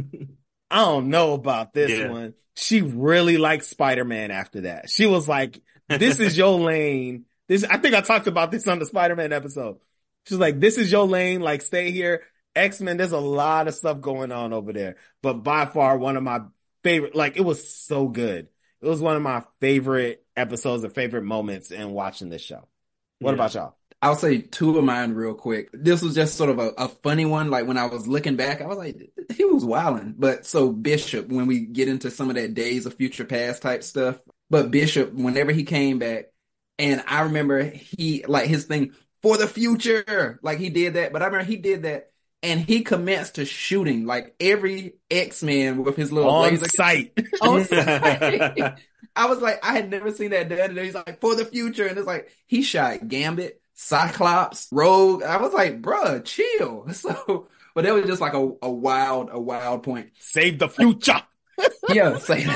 I don't know about this yeah. one. She really liked Spider-Man after that. She was like, this is your lane. This, I think I talked about this on the Spider-Man episode. She's like, this is your lane. Like, stay here. X-Men, there's a lot of stuff going on over there. But by far, one of my favorite, like, it was so good. It was one of my favorite episodes and favorite moments in watching this show. What yeah. about y'all? I'll say two of mine real quick. This was just sort of a, a funny one. Like when I was looking back, I was like, he was wilding. But so Bishop, when we get into some of that Days of Future Past type stuff, but Bishop, whenever he came back, and I remember he, like his thing for the future, like he did that, but I remember he did that. And he commenced to shooting like every X-Man with his little on laser sight. On sight. I was like, I had never seen that done. And he's like, for the future. And it's like, he shot Gambit, Cyclops, Rogue. I was like, bruh, chill. So, but that was just like a, a wild, a wild point. Save the future. yeah. Save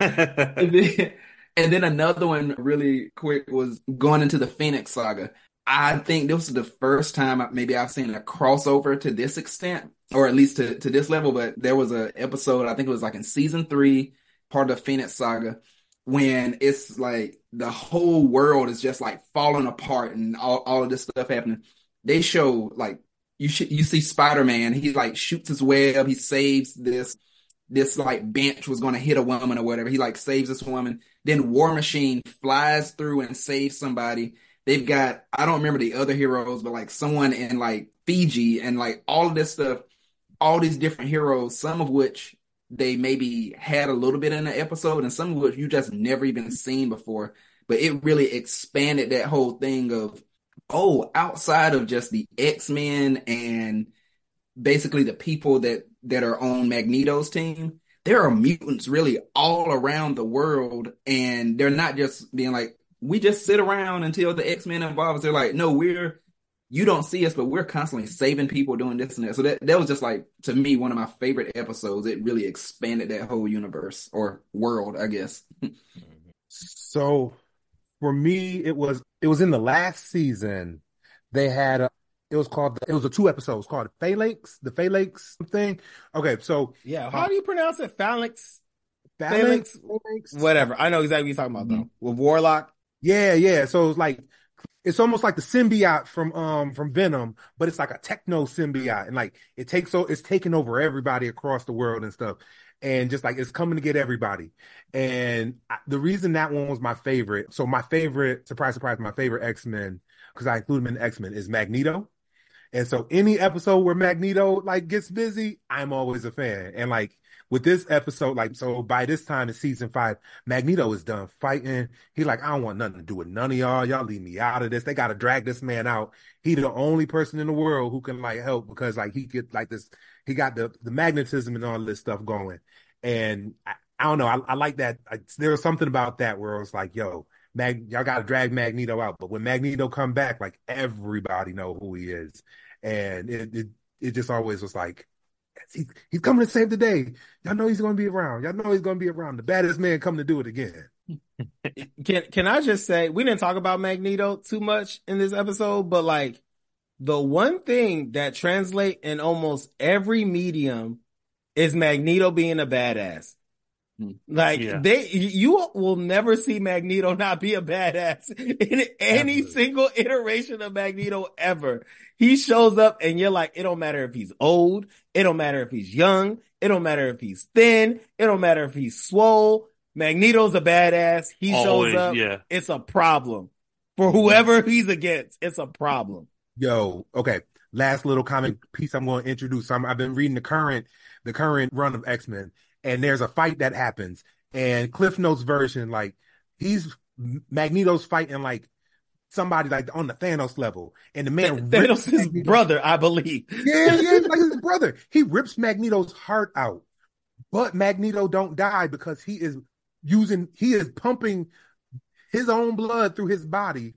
and, then, and then another one really quick was going into the Phoenix saga. I think this was the first time maybe I've seen a crossover to this extent, or at least to, to this level. But there was an episode, I think it was like in season three, part of the Phoenix saga, when it's like the whole world is just like falling apart and all, all of this stuff happening. They show like, you sh- you see Spider-Man, he like shoots his web, he saves this, this like bench was going to hit a woman or whatever. He like saves this woman. Then War Machine flies through and saves somebody. They've got, I don't remember the other heroes, but like someone in like Fiji and like all of this stuff, all these different heroes, some of which they maybe had a little bit in the episode and some of which you just never even seen before. But it really expanded that whole thing of, oh, outside of just the X-Men and basically the people that, that are on Magneto's team, there are mutants really all around the world. And they're not just being like, we just sit around until the X-Men involve us. They're like, no, we're, you don't see us, but we're constantly saving people, doing this and that. So that, that was just like, to me, one of my favorite episodes. It really expanded that whole universe or world, I guess. So for me, it was, it was in the last season. They had a, it was called, the, it was a two episodes called Phalanx, the Phalanx thing. Okay. So yeah. How um, do you pronounce it? Phalanx? Phalanx? Phalanx? Whatever. I know exactly what you're talking about though. Mm-hmm. With Warlock. Yeah, yeah. So it's like, it's almost like the symbiote from, um, from Venom, but it's like a techno symbiote. And like, it takes, o- it's taking over everybody across the world and stuff. And just like, it's coming to get everybody. And I, the reason that one was my favorite. So my favorite, surprise, surprise, my favorite X-Men, cause I include him in X-Men, is Magneto. And so any episode where Magneto like gets busy, I'm always a fan. And like, with this episode, like, so by this time in season five, Magneto is done fighting. He like, I don't want nothing to do with none of y'all. Y'all leave me out of this. They got to drag this man out. He the only person in the world who can, like, help because, like, he get, like, this, he got the, the magnetism and all this stuff going. And I, I don't know. I, I like that. I, there was something about that where it was like, yo, Mag, y'all got to drag Magneto out. But when Magneto come back, like, everybody know who he is. And it, it, it just always was like, he, he's coming to save the day. Y'all know he's going to be around. Y'all know he's going to be around. The baddest man coming to do it again. Can can I just say, we didn't talk about Magneto too much in this episode, but, like, the one thing that translates in almost every medium is Magneto being a badass. Like, yeah. they, you will never see Magneto not be a badass in any Absolutely. single iteration of Magneto ever. He shows up and you're like, it don't matter if he's old, it don't matter if he's young, it don't matter if he's thin, it don't matter if he's swole. Magneto's a badass. He Always, shows up. Yeah. It's a problem for whoever he's against. It's a problem. Yo, okay. Last little comic piece I'm going to introduce. I'm, I've been reading the current, the current run of X-Men. And there's a fight that happens, and Cliff Notes version, like, he's Magneto's fighting like somebody like on the Thanos level, and the man Th- rips Thanos' Magneto's brother, I believe. Yeah, yeah, like his brother. He rips Magneto's heart out, but Magneto don't die because he is using, he is pumping his own blood through his body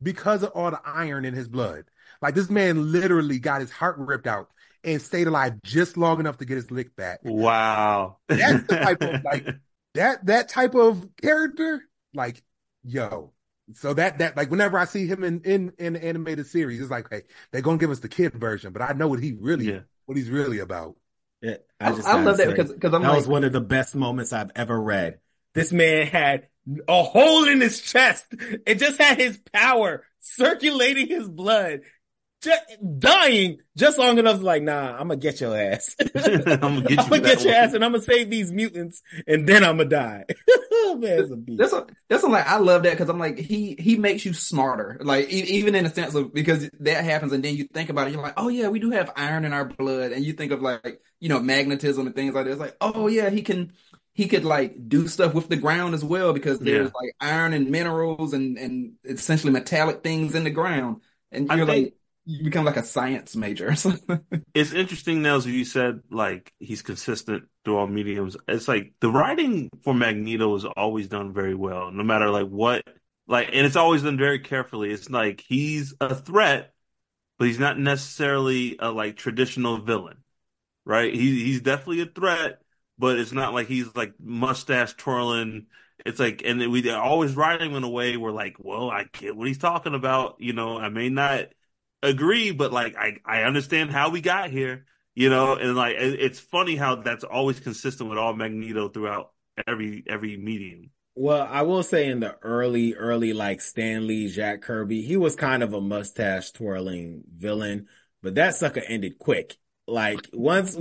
because of all the iron in his blood. Like, this man literally got his heart ripped out and stayed alive just long enough to get his lick back. Wow. That's the type of, like, that that type of character, like, yo. So that, that like, whenever I see him in, in, in the animated series, it's like, hey, they're going to give us the kid version, but I know what he really, yeah. what he's really about. Yeah, I, I, just I love say, that because because I'm that like, was one of the best moments I've ever read. This man had a hole in his chest. It just had his power circulating his blood. Just dying just long enough to, like, nah, I'm gonna get your ass. I'm gonna get, you I'm gonna get your ass and I'm gonna save these mutants and then I'm gonna die. Oh, man, a beast. That's, a, that's a, like, I love that because I'm like, he he makes you smarter. Like, e- even in a sense of, because that happens and then you think about it, you're like, oh yeah, we do have iron in our blood. And you think of, like, you know, magnetism and things like that. It's like, oh yeah, he can, he could, like, do stuff with the ground as well because there's, yeah. like, iron and minerals and, and essentially metallic things in the ground. And you're I think- like, you become like a science major or something. It's interesting, Nels, you said, like, he's consistent through all mediums. It's like the writing for Magneto is always done very well, no matter, like, what. Like, and it's always done very carefully. It's like he's a threat, but he's not necessarily a, like, traditional villain, right? He, he's definitely a threat, but it's not like he's, like, mustache twirling. It's like, and we, they're always writing in a way where, like, well, I get what he's talking about. You know, I may not agree, but, like, I, I understand how we got here, you know, and, like, it, it's funny how that's always consistent with all Magneto throughout every every medium. Well, I will say in the early, early, like, Stan Lee, Jack Kirby, he was kind of a mustache-twirling villain, but that sucker ended quick. Like, once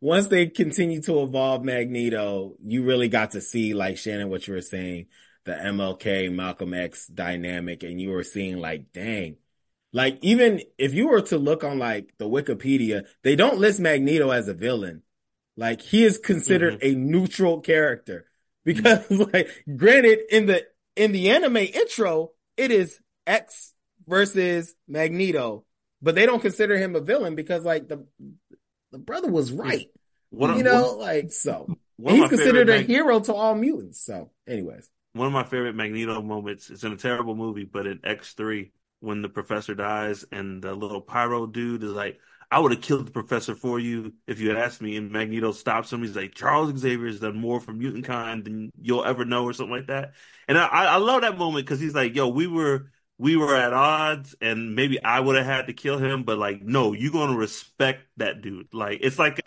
once they continued to evolve Magneto, you really got to see, like, Shannon, what you were saying, the M L K, Malcolm X dynamic, and you were seeing, like, dang. Like, even if you were to look on, like, the Wikipedia, they don't list Magneto as a villain. Like, he is considered mm-hmm. a neutral character because, like, granted, in the in the anime intro, it is X versus Magneto, but they don't consider him a villain because, like, the the brother was right. What, you know, what, like, so he's considered a Mag- hero to all mutants. So, anyways, one of my favorite Magneto moments is in a terrible movie, but in X three. When the professor dies and the little pyro dude is like, I would have killed the professor for you if you had asked me. And Magneto stops him. He's like, Charles Xavier has done more for mutant kind than you'll ever know or something like that. And I, I love that moment because he's like, yo, we were we were at odds and maybe I would have had to kill him. But, like, no, you're going to respect that dude. Like, it's like,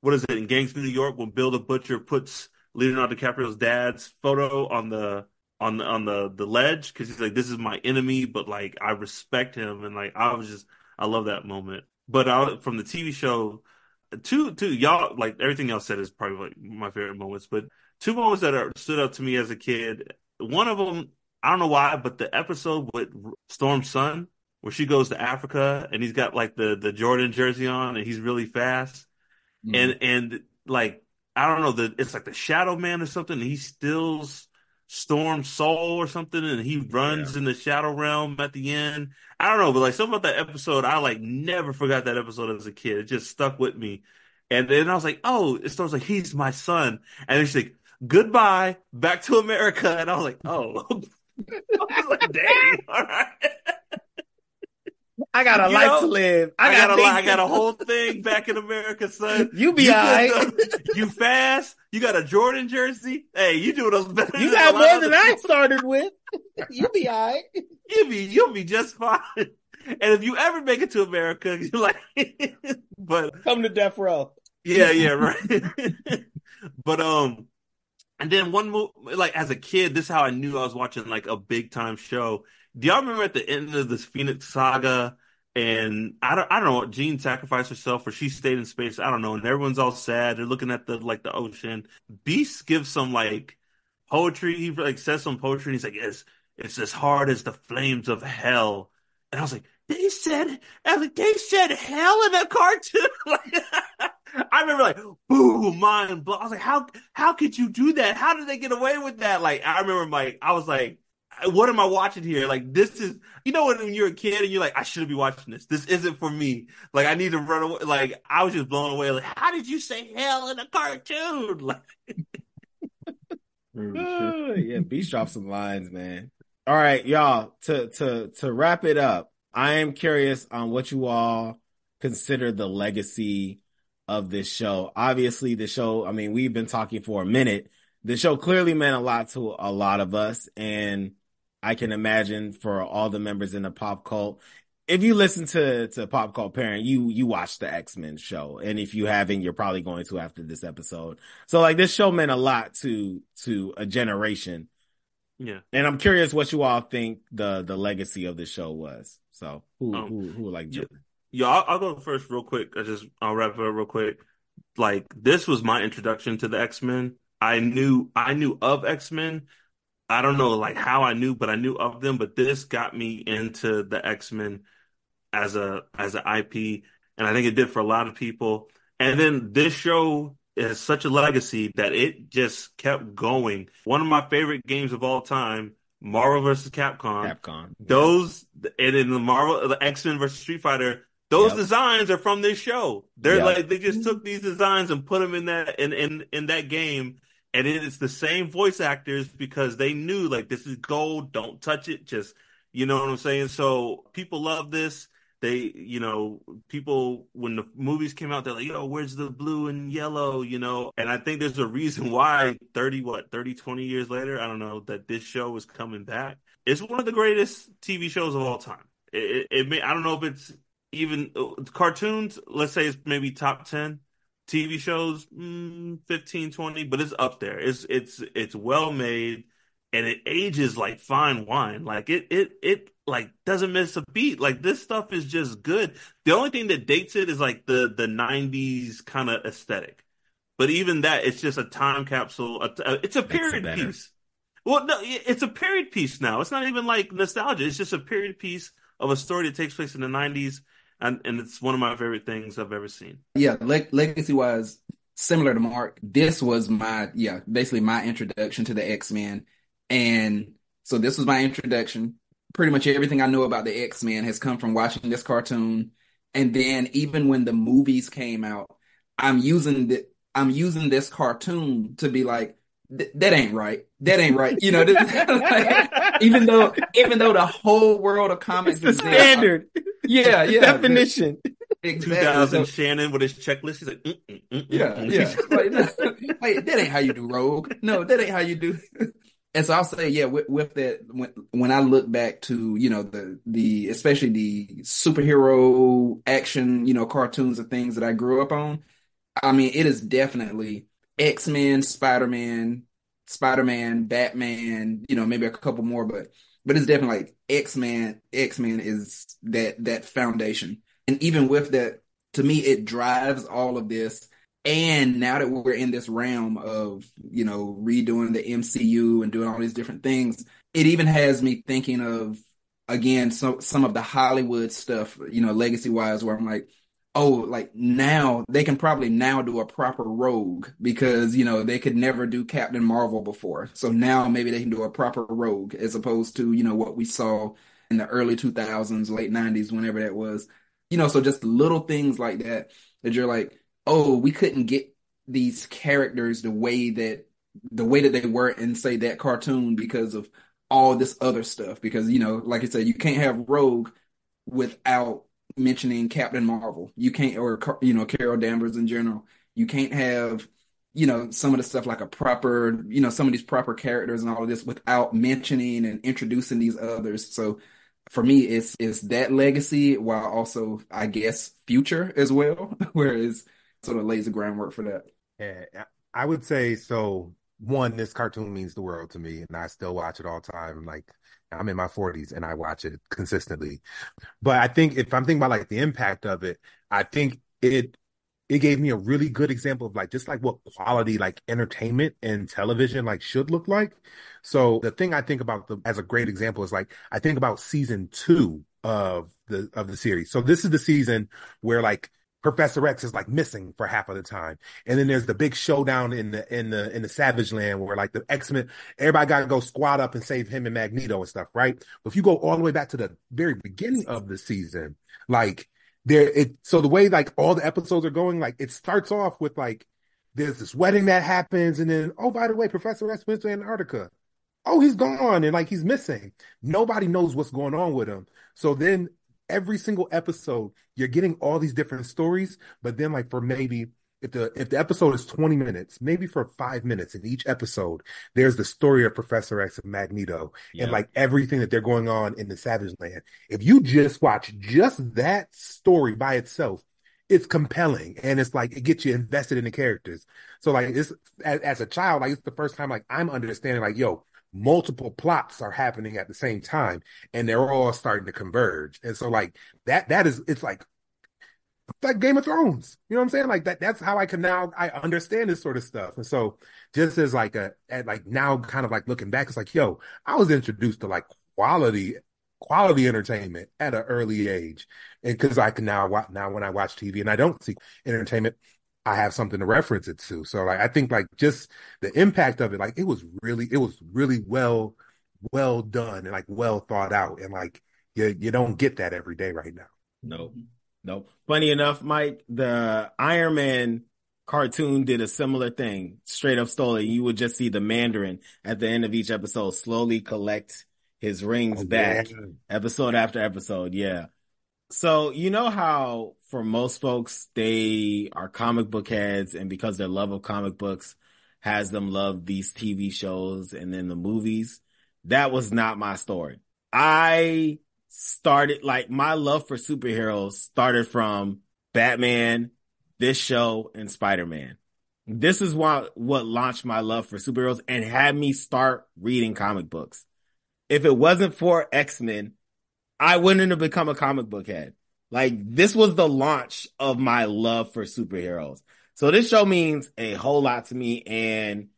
what is it, in Gangs of New York when Bill the Butcher puts Leonardo DiCaprio's dad's photo on the on the, on the, the ledge because he's like, this is my enemy, but, like, I respect him. And, like, I was just, I love that moment. But I, from the T V show, two, two, y'all, like, everything y'all said is probably, like, my favorite moments, but two moments that are, stood out to me as a kid. One of them, I don't know why, but the episode with Storm's son, where she goes to Africa and he's got, like, the, the Jordan jersey on and he's really fast. Mm. And, and, like, I don't know, the, it's like the Shadow Man or something. And he steals Storm's soul or something, and he runs yeah. in the Shadow Realm at the end. I don't know, but like something about that episode, I like never forgot that episode as a kid. It just stuck with me. And then I was like, oh, it Storm's like, he's my son. And then she's like, goodbye, back to America. And I was like, oh. I was like, dang, all right. I got a you life know, to live. I, I got, got a I got a whole thing back in America, son. You be you all right. The, you fast. You got a Jordan jersey. Hey, you doing those better. You got more than I started with. You be all right. You'll be, you'll be just fine. And if you ever make it to America, you're like, but come to death row. Yeah, yeah, right. But um, and then one more, like as a kid, this is how I knew I was watching like a big time show. Do y'all remember at the end of this Phoenix saga, and I don't, I don't know, Jean sacrificed herself or she stayed in space, I don't know, and everyone's all sad. They're looking at the like the ocean. Beast gives some like poetry. He like says some poetry, and he's like, "It's it's as hard as the flames of hell." And I was like, "They said, they said hell in that cartoon." Like, I remember like, boom, mind blown. I was like, "How how could you do that? How did they get away with that?" Like, I remember like I was like, what am I watching here? Like, this is, you know, when you're a kid and you're like, I shouldn't be watching this. This isn't for me. Like, I need to run away. Like, I was just blown away. Like, how did you say hell in a cartoon? Like, uh, yeah, Beast dropped some lines, man. All right, y'all, to, to, to wrap it up, I am curious on what you all consider the legacy of this show. Obviously, the show, I mean, we've been talking for a minute. The show clearly meant a lot to a lot of us, and I can imagine for all the members in the pop cult. If you listen to, to Pop Cult Parent, you, you watch the X-Men show. And if you haven't, you're probably going to after this episode. So like this show meant a lot to, to a generation. Yeah. And I'm curious what you all think the, the legacy of the show was. So who, um, who, who would like to? Yeah, yeah I'll, I'll go first real quick. I just, I'll wrap it up real quick. Like this was my introduction to the X-Men. I knew, I knew of X-Men. I don't know like how I knew, but I knew of them. But this got me into the X-Men as a as an I P, and I think it did for a lot of people. And then this show is such a legacy that it just kept going. One of my favorite games of all time, Marvel versus Capcom. Capcom. Yeah. Those and in the Marvel, the X-Men versus Street Fighter. Those yep. designs are from this show. They're yep. like they just took these designs and put them in that in in, in that game. And it's the same voice actors because they knew, like, this is gold. Don't touch it. Just, you know what I'm saying? So people love this. They, you know, people, when the movies came out, they're like, yo, where's the blue and yellow, you know? And I think there's a reason why thirty, what, thirty, twenty years later, I don't know, that this show is coming back. It's one of the greatest T V shows of all time. It, it, it may, I don't know if it's even cartoons. Let's say it's maybe top ten. T V shows, mm, fifteen, twenty, but it's up there. It's it's it's well made, and it ages like fine wine. Like it it it like doesn't miss a beat. Like this stuff is just good. The only thing that dates it is like the the nineties kind of aesthetic, but even that, it's just a time capsule. A, a, it's a period it piece. Well, no, it's a period piece now. It's not even like nostalgia. It's just a period piece of a story that takes place in the nineties. And, and it's one of my favorite things I've ever seen. Yeah, le- legacy-wise, similar to Mark, this was my, yeah, basically my introduction to the X-Men. And so this was my introduction. Pretty much everything I know about the X-Men has come from watching this cartoon. And then even when the movies came out, I'm using the, I'm using this cartoon to be like, that ain't right. That ain't right. You know, this, like, even though even though the whole world of comics is the standard. There, yeah, yeah. Definition. Exactly. two thousand so, Shannon with his checklist. He's like, mm, mm, mm, yeah, mm, yeah. like, like, that ain't how you do Rogue. No, that ain't how you do. And so I'll say, yeah, with, with that, when, when I look back to, you know, the, the, especially the superhero action, you know, cartoons and things that I grew up on, I mean, it is definitely X-Men, Spider-Man, Spider-Man, Batman, you know, maybe a couple more, but but it's definitely like X-Men, X-Men is that that foundation. And even with that, to me, it drives all of this. And now that we're in this realm of, you know, redoing the M C U and doing all these different things, it even has me thinking of, again, so, some of the Hollywood stuff, you know, legacy-wise, where I'm like, oh, like now they can probably now do a proper Rogue, because, you know, they could never do Captain Marvel before. So now maybe they can do a proper Rogue, as opposed to, you know, what we saw in the early two thousands, late nineties, whenever that was. You know, so just little things like that, that you're like, oh, we couldn't get these characters the way that the way that they were in, say, that cartoon because of all this other stuff. Because, you know, like I said, you can't have Rogue without mentioning Captain Marvel. You can't, or, you know, Carol Danvers in general. You can't have, you know, some of the stuff like a proper, you know, some of these proper characters and all of this without mentioning and introducing these others. So for me, it's it's that legacy, while also, I guess, future as well, where it sort of lays the groundwork for that. Yeah, I would say, so, one, this cartoon means the world to me, and I still watch it all the time. Like, I'm in my forties and I watch it consistently. But I think if I'm thinking about like the impact of it, I think it it gave me a really good example of like just like what quality like entertainment and television like should look like. So the thing I think about the, as a great example is like I think about season two of the of the series. So this is the season where like Professor X is like missing for half of the time, and then there's the big showdown in the in the in the Savage Land where like the X-Men, everybody got to go squad up and save him and Magneto and stuff, right? But if you go all the way back to the very beginning of the season, like there, it so the way like all the episodes are going, like it starts off with like there's this wedding that happens, and then, oh, by the way, Professor X went to Antarctica. Oh, he's gone, and like he's missing. Nobody knows what's going on with him. So then, every single episode, you're getting all these different stories, but then like for maybe if the if the episode is twenty minutes, maybe for five minutes in each episode, there's the story of Professor X and Magneto, yeah, and like everything that they're going on in the Savage Land. If you just watch just that story by itself, it's compelling, and it's like it gets you invested in the characters. So like it's as, as a child, like it's the first time like I'm understanding like, yo, multiple plots are happening at the same time, and they're all starting to converge. And so like that, that is, it's like, it's like Game of Thrones, you know what I'm saying? Like that, that's how I can now, I understand this sort of stuff. And so just as like a, at like now kind of like looking back, it's like, yo, I was introduced to like quality, quality entertainment at an early age. And cause I can now, now when I watch T V and I don't see entertainment, I have something to reference it to. So like I think like just the impact of it, like it was really, it was really well, well done and like well thought out. And like you you don't get that every day right now. No, no. Funny enough, Mike, the Iron Man cartoon did a similar thing, straight up stole it. You would just see the Mandarin at the end of each episode slowly collect his rings oh, back yeah. episode after episode. Yeah. So you know how for most folks, they are comic book heads, and because their love of comic books has them love these T V shows and then the movies. That was not my story. I started, like, my love for superheroes started from Batman, this show, and Spider-Man. This is what, what launched my love for superheroes and had me start reading comic books. If it wasn't for X-Men, I wouldn't have become a comic book head. Like, this was the launch of my love for superheroes. So this show means a whole lot to me, and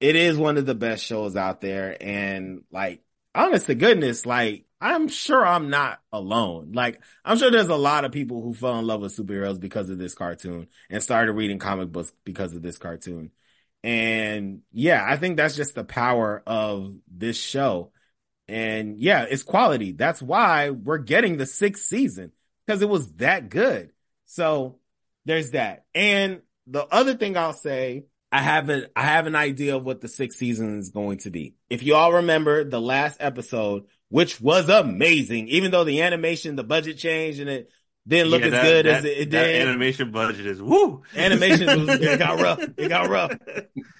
it is one of the best shows out there. And like, honest to goodness, like, I'm sure I'm not alone. Like, I'm sure there's a lot of people who fell in love with superheroes because of this cartoon and started reading comic books because of this cartoon. And yeah, I think that's just the power of this show. And yeah, it's quality. That's why we're getting the sixth season, because it was that good. So there's that. And the other thing I'll say, I have an, I have an idea of what the sixth season is going to be. If you all remember the last episode, which was amazing, even though the animation, the budget changed and it didn't look yeah, as that, good that, as it, it that did. Animation budget is woo. Animation was, it got rough. It got rough.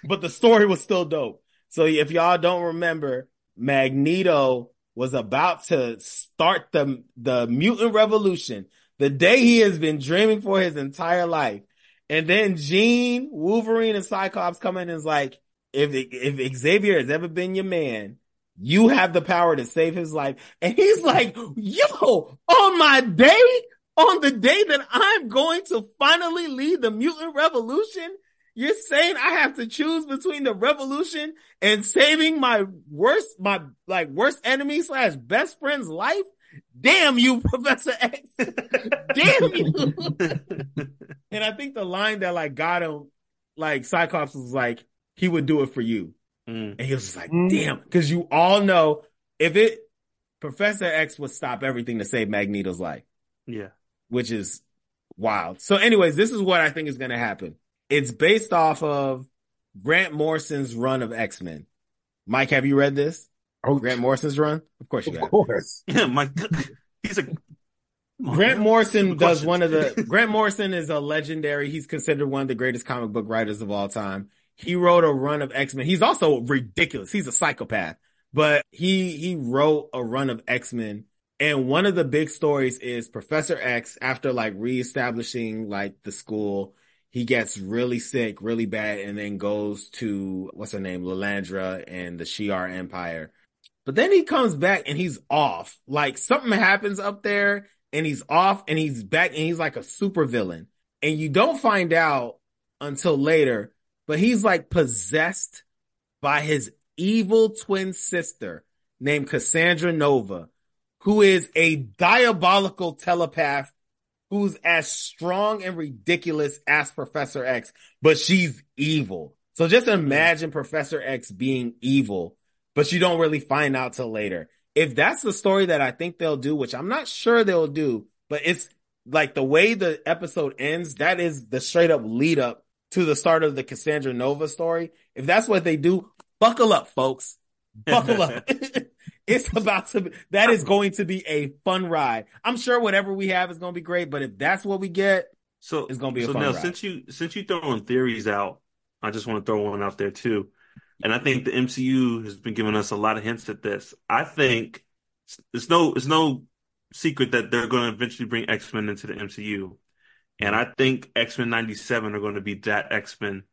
But the story was still dope. So if y'all don't remember, Magneto was about to start the the mutant revolution, the day he has been dreaming for his entire life. And then Jean, Wolverine, and Cyclops come in and is like, if if Xavier has ever been your man, you have the power to save his life. And he's like, yo, on my day, on the day that I'm going to finally lead the mutant revolution, you're saying I have to choose between the revolution and saving my worst, my like worst enemy slash best friend's life? Damn you, Professor X. Damn you. And I think the line that like got him, like Cyclops was like, he would do it for you. Mm. And he was just like, mm. damn. Because you all know if it, Professor X would stop everything to save Magneto's life. Yeah. Which is wild. So anyways, this is what I think is going to happen. It's based off of Grant Morrison's run of X-Men. Mike, have you read this? Oh, Grant Morrison's run? Of course you have. Of course. Yeah, my, he's a... On, Grant Morrison does one of the... Grant Morrison is a legendary. He's considered one of the greatest comic book writers of all time. He wrote a run of X-Men. He's also ridiculous. He's a psychopath. But he he wrote a run of X-Men. And one of the big stories is Professor X, after like reestablishing like the school, he gets really sick, really bad, and then goes to, what's her name, Lilandra and the Shi'ar Empire. But then he comes back and he's off. Like something happens up there and he's off and he's back and he's like a super villain. And you don't find out until later, but he's like possessed by his evil twin sister named Cassandra Nova, who is a diabolical telepath who's as strong and ridiculous as Professor X, but she's evil. So just imagine Professor X being evil, but you don't really find out till later. If that's the story that I think they'll do, which I'm not sure they'll do, but it's like the way the episode ends, that is the straight up lead up to the start of the Cassandra Nova story. If that's what they do, buckle up, folks. Buckle up. It's about to be, that is going to be a fun ride. I'm sure whatever we have is going to be great, but if that's what we get, so it's going to be a so fun now, ride. So now, since you since you throwing theories out, I just want to throw one out there too. And I think the M C U has been giving us a lot of hints at this. I think it's no it's no secret that they're going to eventually bring X-Men into the M C U. And I think X-Men ninety-seven are going to be that X-Men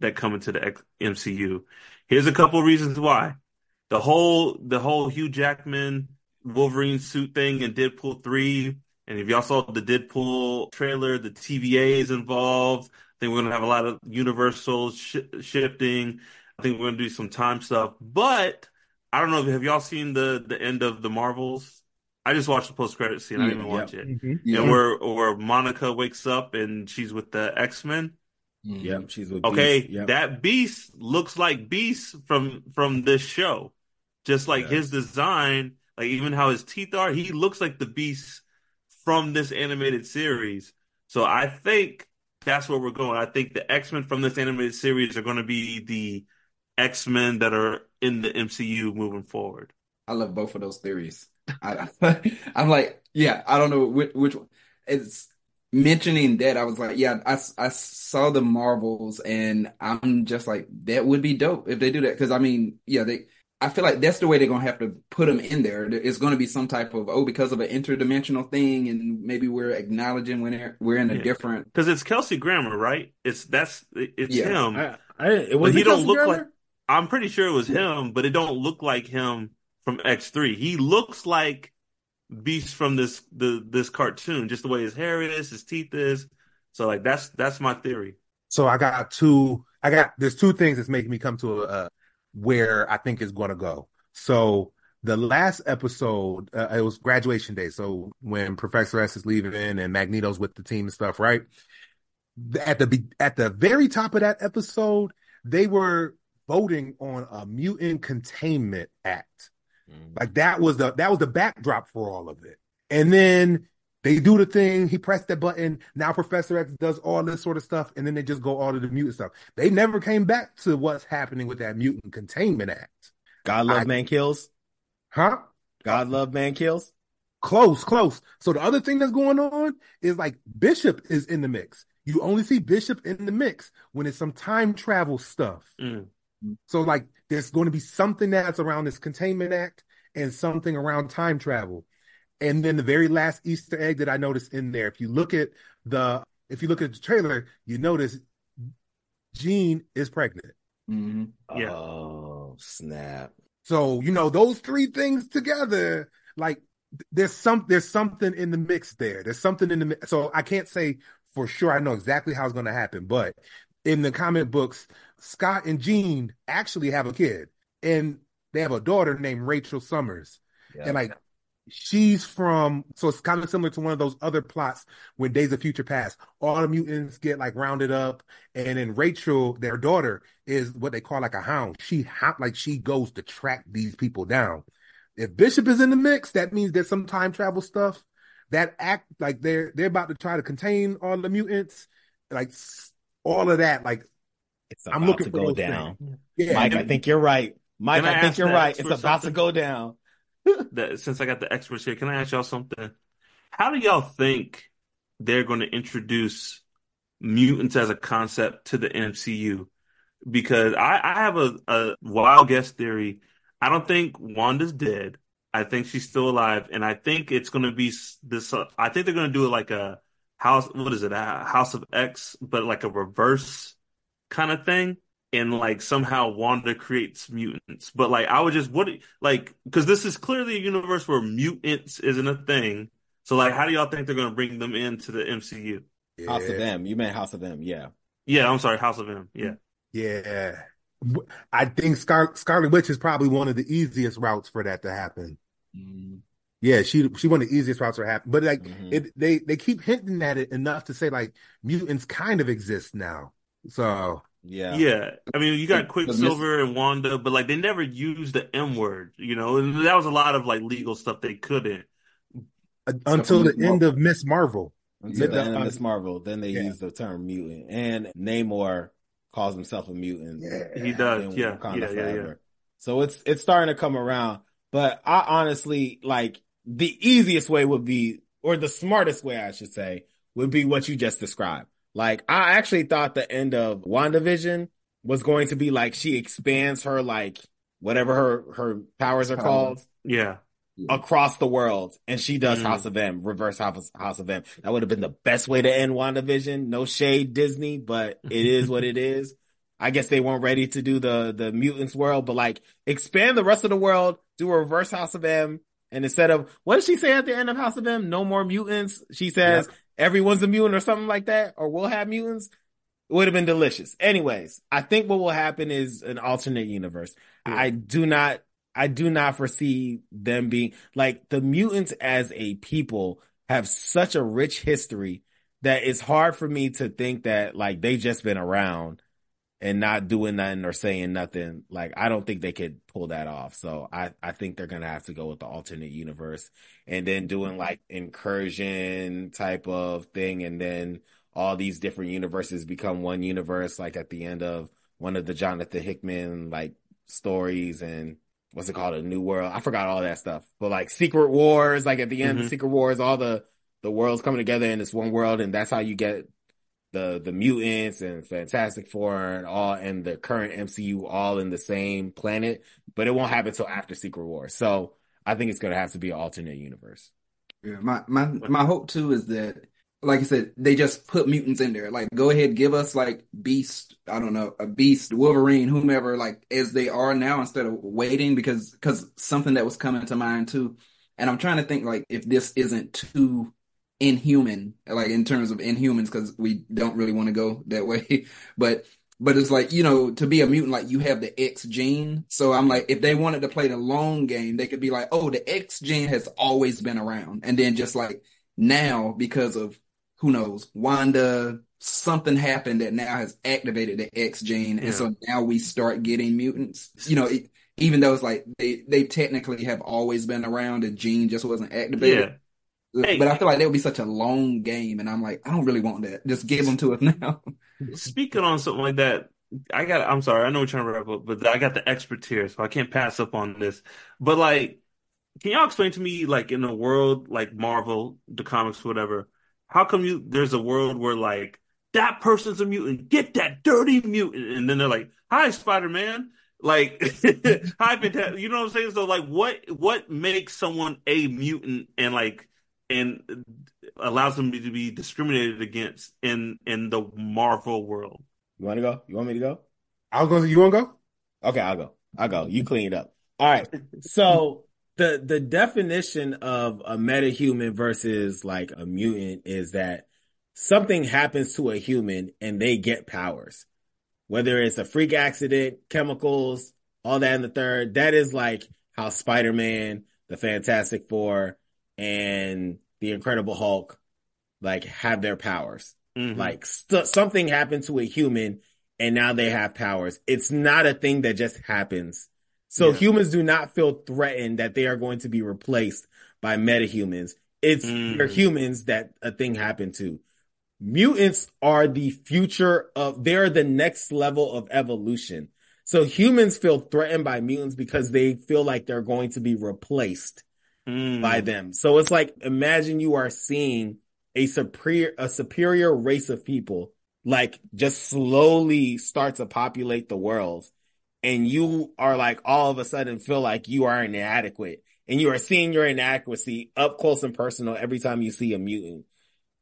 that come into the X- M C U. Here's a couple of reasons why. The whole the whole Hugh Jackman Wolverine suit thing in Deadpool three, and if y'all saw the Deadpool trailer, the T V A is involved. I think we're going to have a lot of universal sh- shifting. I think we're going to do some time stuff. But I don't know, have y'all seen the, the end of The Marvels? I just watched the post-credit scene. Mm, I didn't even yeah. watch it. Mm-hmm. Yeah. And where, where Monica wakes up and she's with the X-Men. Mm. Yeah, she's with okay, Beast. Yep. That Beast looks like Beast from, from this show. Just like yeah. his design, like even how his teeth are, he looks like the Beast from this animated series. So I think that's where we're going. I think the X-Men from this animated series are going to be the X-Men that are in the M C U moving forward. I love both of those theories. I, I'm like, yeah, I don't know which, which one. It's mentioning that, I was like, yeah, I, I saw the Marvels, and I'm just like, that would be dope if they do that. Because, I mean, yeah, they... I feel like that's the way they're going to have to put them in there. It's going to be some type of, oh, because of an interdimensional thing, and maybe we're acknowledging when we're in a yeah. different... Because it's Kelsey Grammer, right? It's that's it's yeah. him. I, I, it was but he Kelsey don't look Grammer? Like... I'm pretty sure it was him, but it don't look like him from X three. He looks like Beast from this the this cartoon, just the way his hair is, his teeth is. So, like, that's that's my theory. So I got two... I got... There's two things that's making me come to a... Uh, where I think it's going to go. So the last episode, uh, it was graduation day. So when Professor S is leaving and Magneto's with the team and stuff, right? At the at the very top of that episode, they were voting on a mutant containment act. Mm. Like that was the that was the backdrop for all of it. And then they do the thing. He pressed that button. Now Professor X does all this sort of stuff, and then they just go all to the mutant stuff. They never came back to what's happening with that mutant containment act. God love I, man kills, huh? God love man kills. Close, close. So the other thing that's going on is like Bishop is in the mix. You only see Bishop in the mix when it's some time travel stuff. Mm. So like, there's going to be something that's around this containment act and something around time travel. And then the very last Easter egg that I noticed in there, if you look at the if you look at the trailer, you notice Jean is pregnant. Mm-hmm. Yeah. Oh, snap. So, you know, those three things together, like there's some there's something in the mix there. There's something in the so I can't say for sure I know exactly how it's going to happen, but in the comic books, Scott and Jean actually have a kid, and they have a daughter named Rachel Summers. Yeah. And like she's from, so it's kind of similar to one of those other plots when Days of Future Past. All the mutants get like rounded up, and then Rachel, their daughter, is what they call like a hound. She like she goes to track these people down. If Bishop is in the mix, that means there's some time travel stuff. That act like they're they're about to try to contain all the mutants, like all of that. Like it's about I'm looking to for go down. Yeah. Mike, I think you're right. Mike, I, I think you're right. It's about something? to go down. That, since I got the experts here, can I ask y'all something? How do y'all think they're going to introduce mutants as a concept to the M C U? Because I, I have a, a wild guess theory. I don't think Wanda's dead. I think she's still alive, and I think it's going to be this. Uh, I think they're going to do like a house. What is it? A House of X, but like a reverse kind of thing. And like somehow Wanda creates mutants, but like I would just what like because this is clearly a universe where mutants isn't a thing. So like, how do y'all think they're going to bring them into the M C U? Yeah. House of M. You meant House of M, yeah. Yeah, I'm sorry, House of M. Yeah, yeah. I think Scar- Scarlet Witch is probably one of the easiest routes for that to happen. Mm. Yeah, she she one of the easiest routes for happen. But like, mm-hmm. it, they they keep hinting at it enough to say like mutants kind of exist now. So. Yeah, yeah. I mean, you got Quicksilver mis- and Wanda, but like they never used the M word. You know, and that was a lot of like legal stuff they couldn't until the end of Miss Marvel. Until the end of Miss Marvel, then they yeah. used the term mutant, and Namor calls himself a mutant. Yeah, he does. Yeah, yeah, yeah, yeah. So it's it's starting to come around. But I honestly like the easiest way would be, or the smartest way, I should say, would be what you just described. Like, I actually thought the end of WandaVision was going to be like she expands her, like, whatever her, her powers are called. Yeah. Across the world. And she does mm. House of M, reverse House, House of M. That would have been the best way to end WandaVision. No shade, Disney, but it is what it is. I guess they weren't ready to do the, the mutants world, but like expand the rest of the world, do a reverse House of M. And instead of, what did she say at the end of House of M? No more mutants. She says, yep. Everyone's a mutant or something like that, or we'll have mutants. It would have been delicious. Anyways, I think what will happen is an alternate universe. Yeah. I do not, I do not foresee them being like the mutants as a people have such a rich history that it's hard for me to think that like they've just been around and not doing nothing or saying nothing. Like, I don't think they could pull that off. So I, I think they're going to have to go with the alternate universe and then doing like incursion type of thing. And then all these different universes become one universe, like at the end of one of the Jonathan Hickman, like stories and what's it called? A New World. I forgot all that stuff, but like Secret Wars, like at the end mm-hmm. of Secret Wars, all the, the worlds coming together in this one world. And that's how you get the the mutants and Fantastic Four and all and the current M C U all in the same planet, but it won't happen until after Secret War. So I think it's going to have to be an alternate universe. Yeah, my, my my hope too is that, like I said, they just put mutants in there. Like, go ahead, give us like Beast, I don't know, a Beast, Wolverine, whomever, like as they are now instead of waiting because because something that was coming to mind too. And I'm trying to think like if this isn't too inhuman, like in terms of Inhumans, because we don't really want to go that way. But but it's like, you know, to be a mutant, like you have the X gene. So I'm like, if they wanted to play the long game, they could be like, oh, the X gene has always been around. And then just like now, because of who knows, Wanda, something happened that now has activated the X gene. Yeah. And so now we start getting mutants, you know, it, even though it's like they, they technically have always been around. The gene just wasn't activated. Yeah. Hey, but I feel like that would be such a long game, and I'm like, I don't really want that. Just give them to us now. Speaking on something like that, I got. I'm sorry, I know we're trying to wrap up, but I got the experts here, so I can't pass up on this. But like, can y'all explain to me, like in a world like Marvel, the comics, whatever, how come you there's a world where like that person's a mutant, get that dirty mutant, and then they're like, hi, Spider-Man. Like, hi, Fantastic. You know what I'm saying? So like, what what makes someone a mutant and like. And allows them to be discriminated against in, in the Marvel world. You want to go? You want me to go? I'll go. You want to go? Okay, I'll go. I'll go. You clean it up. All right. So the the definition of a metahuman versus like a mutant is that something happens to a human and they get powers, whether it's a freak accident, chemicals, all that. And the third, that is like how Spider-Man the Fantastic Four, and the Incredible Hulk, like, have their powers. Mm-hmm. Like, st- something happened to a human, and now they have powers. It's not a thing that just happens. So yeah. humans do not feel threatened that they are going to be replaced by metahumans. It's mm. their humans that a thing happened to. Mutants are the future of, they're the next level of evolution. So humans feel threatened by mutants because they feel like they're going to be replaced mm. by them. So it's like, imagine you are seeing a superior, a superior race of people, like, just slowly start to populate the world. And you are, like, all of a sudden feel like you are inadequate, and you are seeing your inadequacy up close and personal every time you see a mutant.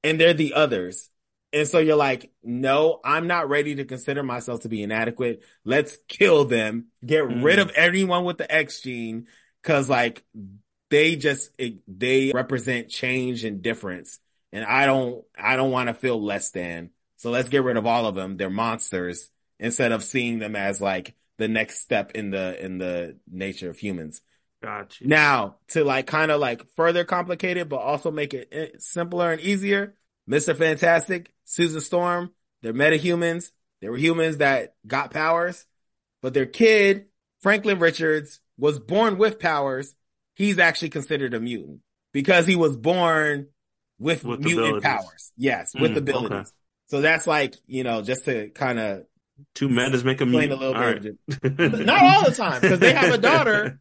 And they're the others. And so you're like, no, I'm not ready to consider myself to be inadequate. Let's kill them. Get mm. rid of everyone with the X gene. Cause like they just, it, they represent change and difference. And I don't, I don't want to feel less than. So let's get rid of all of them. They're monsters, instead of seeing them as like the next step in the, in the nature of humans. Gotcha. Now, to like kind of like further complicate it, but also make it simpler and easier, Mister Fantastic, Susan Storm, they're metahumans. They were humans that got powers, but their kid, Franklin Richards, was born with powers. He's actually considered a mutant because he was born with, with mutant abilities. powers. Yes, with mm, abilities. Okay. So that's like, you know, just to kind of two metas make a mutant. A little bit all right. Not all the time, because they have a daughter.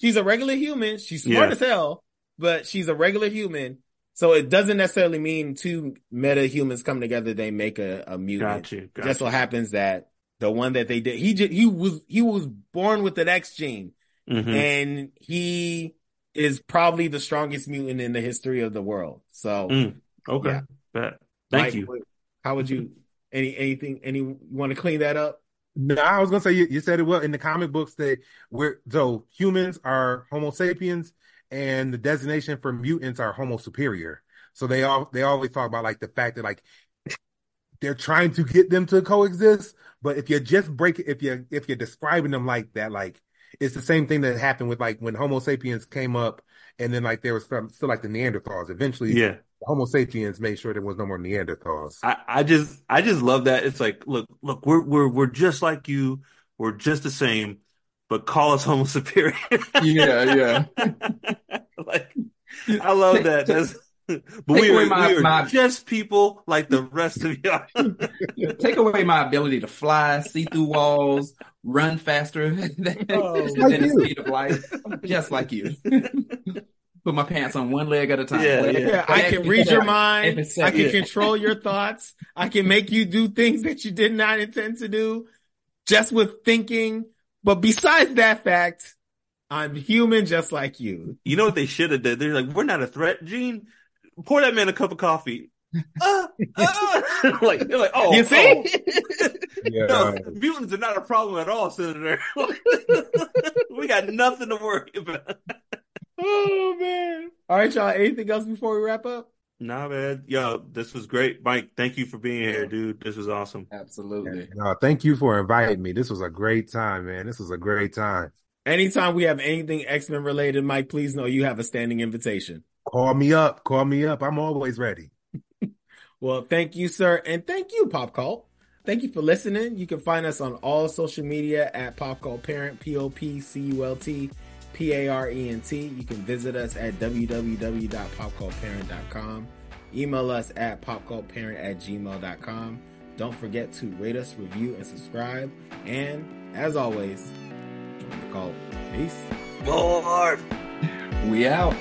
She's a regular human. She's smart yeah. as hell, but she's a regular human. So it doesn't necessarily mean two meta humans come together. They make a, a mutant. Gotcha, gotcha. Just so happens that the one that they did, he just, he was, he was born with an X gene, mm-hmm. and he is probably the strongest mutant in the history of the world. So mm, okay, yeah. Thank Mike, you. How would you any anything any you want to clean that up? No, I was gonna say you, you said it well in the comic books that we're so humans are Homo sapiens, and the designation for mutants are Homo superior. So they all they always talk about like the fact that like they're trying to get them to coexist, but if you just break if you if you're describing them like that, like it's the same thing that happened with like when Homo sapiens came up, and then like there was some, still like the Neanderthals. Eventually, yeah. Homo sapiens made sure there was no more Neanderthals. I, I just, I just love that. It's like, look, look, we're we're we're just like you. We're just the same, but call us Homo superior. yeah, yeah. Like, I love that. That's, but we are, my, we are my... just people like the rest of y'all. Take away my ability to fly, see through walls, run faster than, oh, than like the speed of light, just like you. Put my pants on one leg at a time. Yeah, yeah. yeah. I can read your mind. I can control your thoughts. I can make you do things that you did not intend to do just with thinking. But besides that fact, I'm human just like you. You know what they should have done? They're like, we're not a threat, Gene. Pour that man a cup of coffee. Uh, uh, like, they're like, oh. You see? Oh. Yeah. No, mutants are not a problem at all, Senator. We got nothing to worry about. Oh, man. All right, y'all. Anything else before we wrap up? Nah, man. Yo, this was great. Mike, thank you for being here, dude. This was awesome. Absolutely. No, thank you for inviting me. This was a great time, man. This was a great time. Anytime we have anything X-Men related, Mike, please know you have a standing invitation. Call me up. Call me up. I'm always ready. Well, thank you, sir. And thank you, Pop Cult. Thank you for listening. You can find us on all social media at Pop Cult Parent, P O P C U L T P A R E N T. You can visit us at w w w dot pop cult parent dot com. Email us at popcultparent at gmail dot com. Don't forget to rate us, review, and subscribe. And as always, join the cult. Peace. Lord. We out.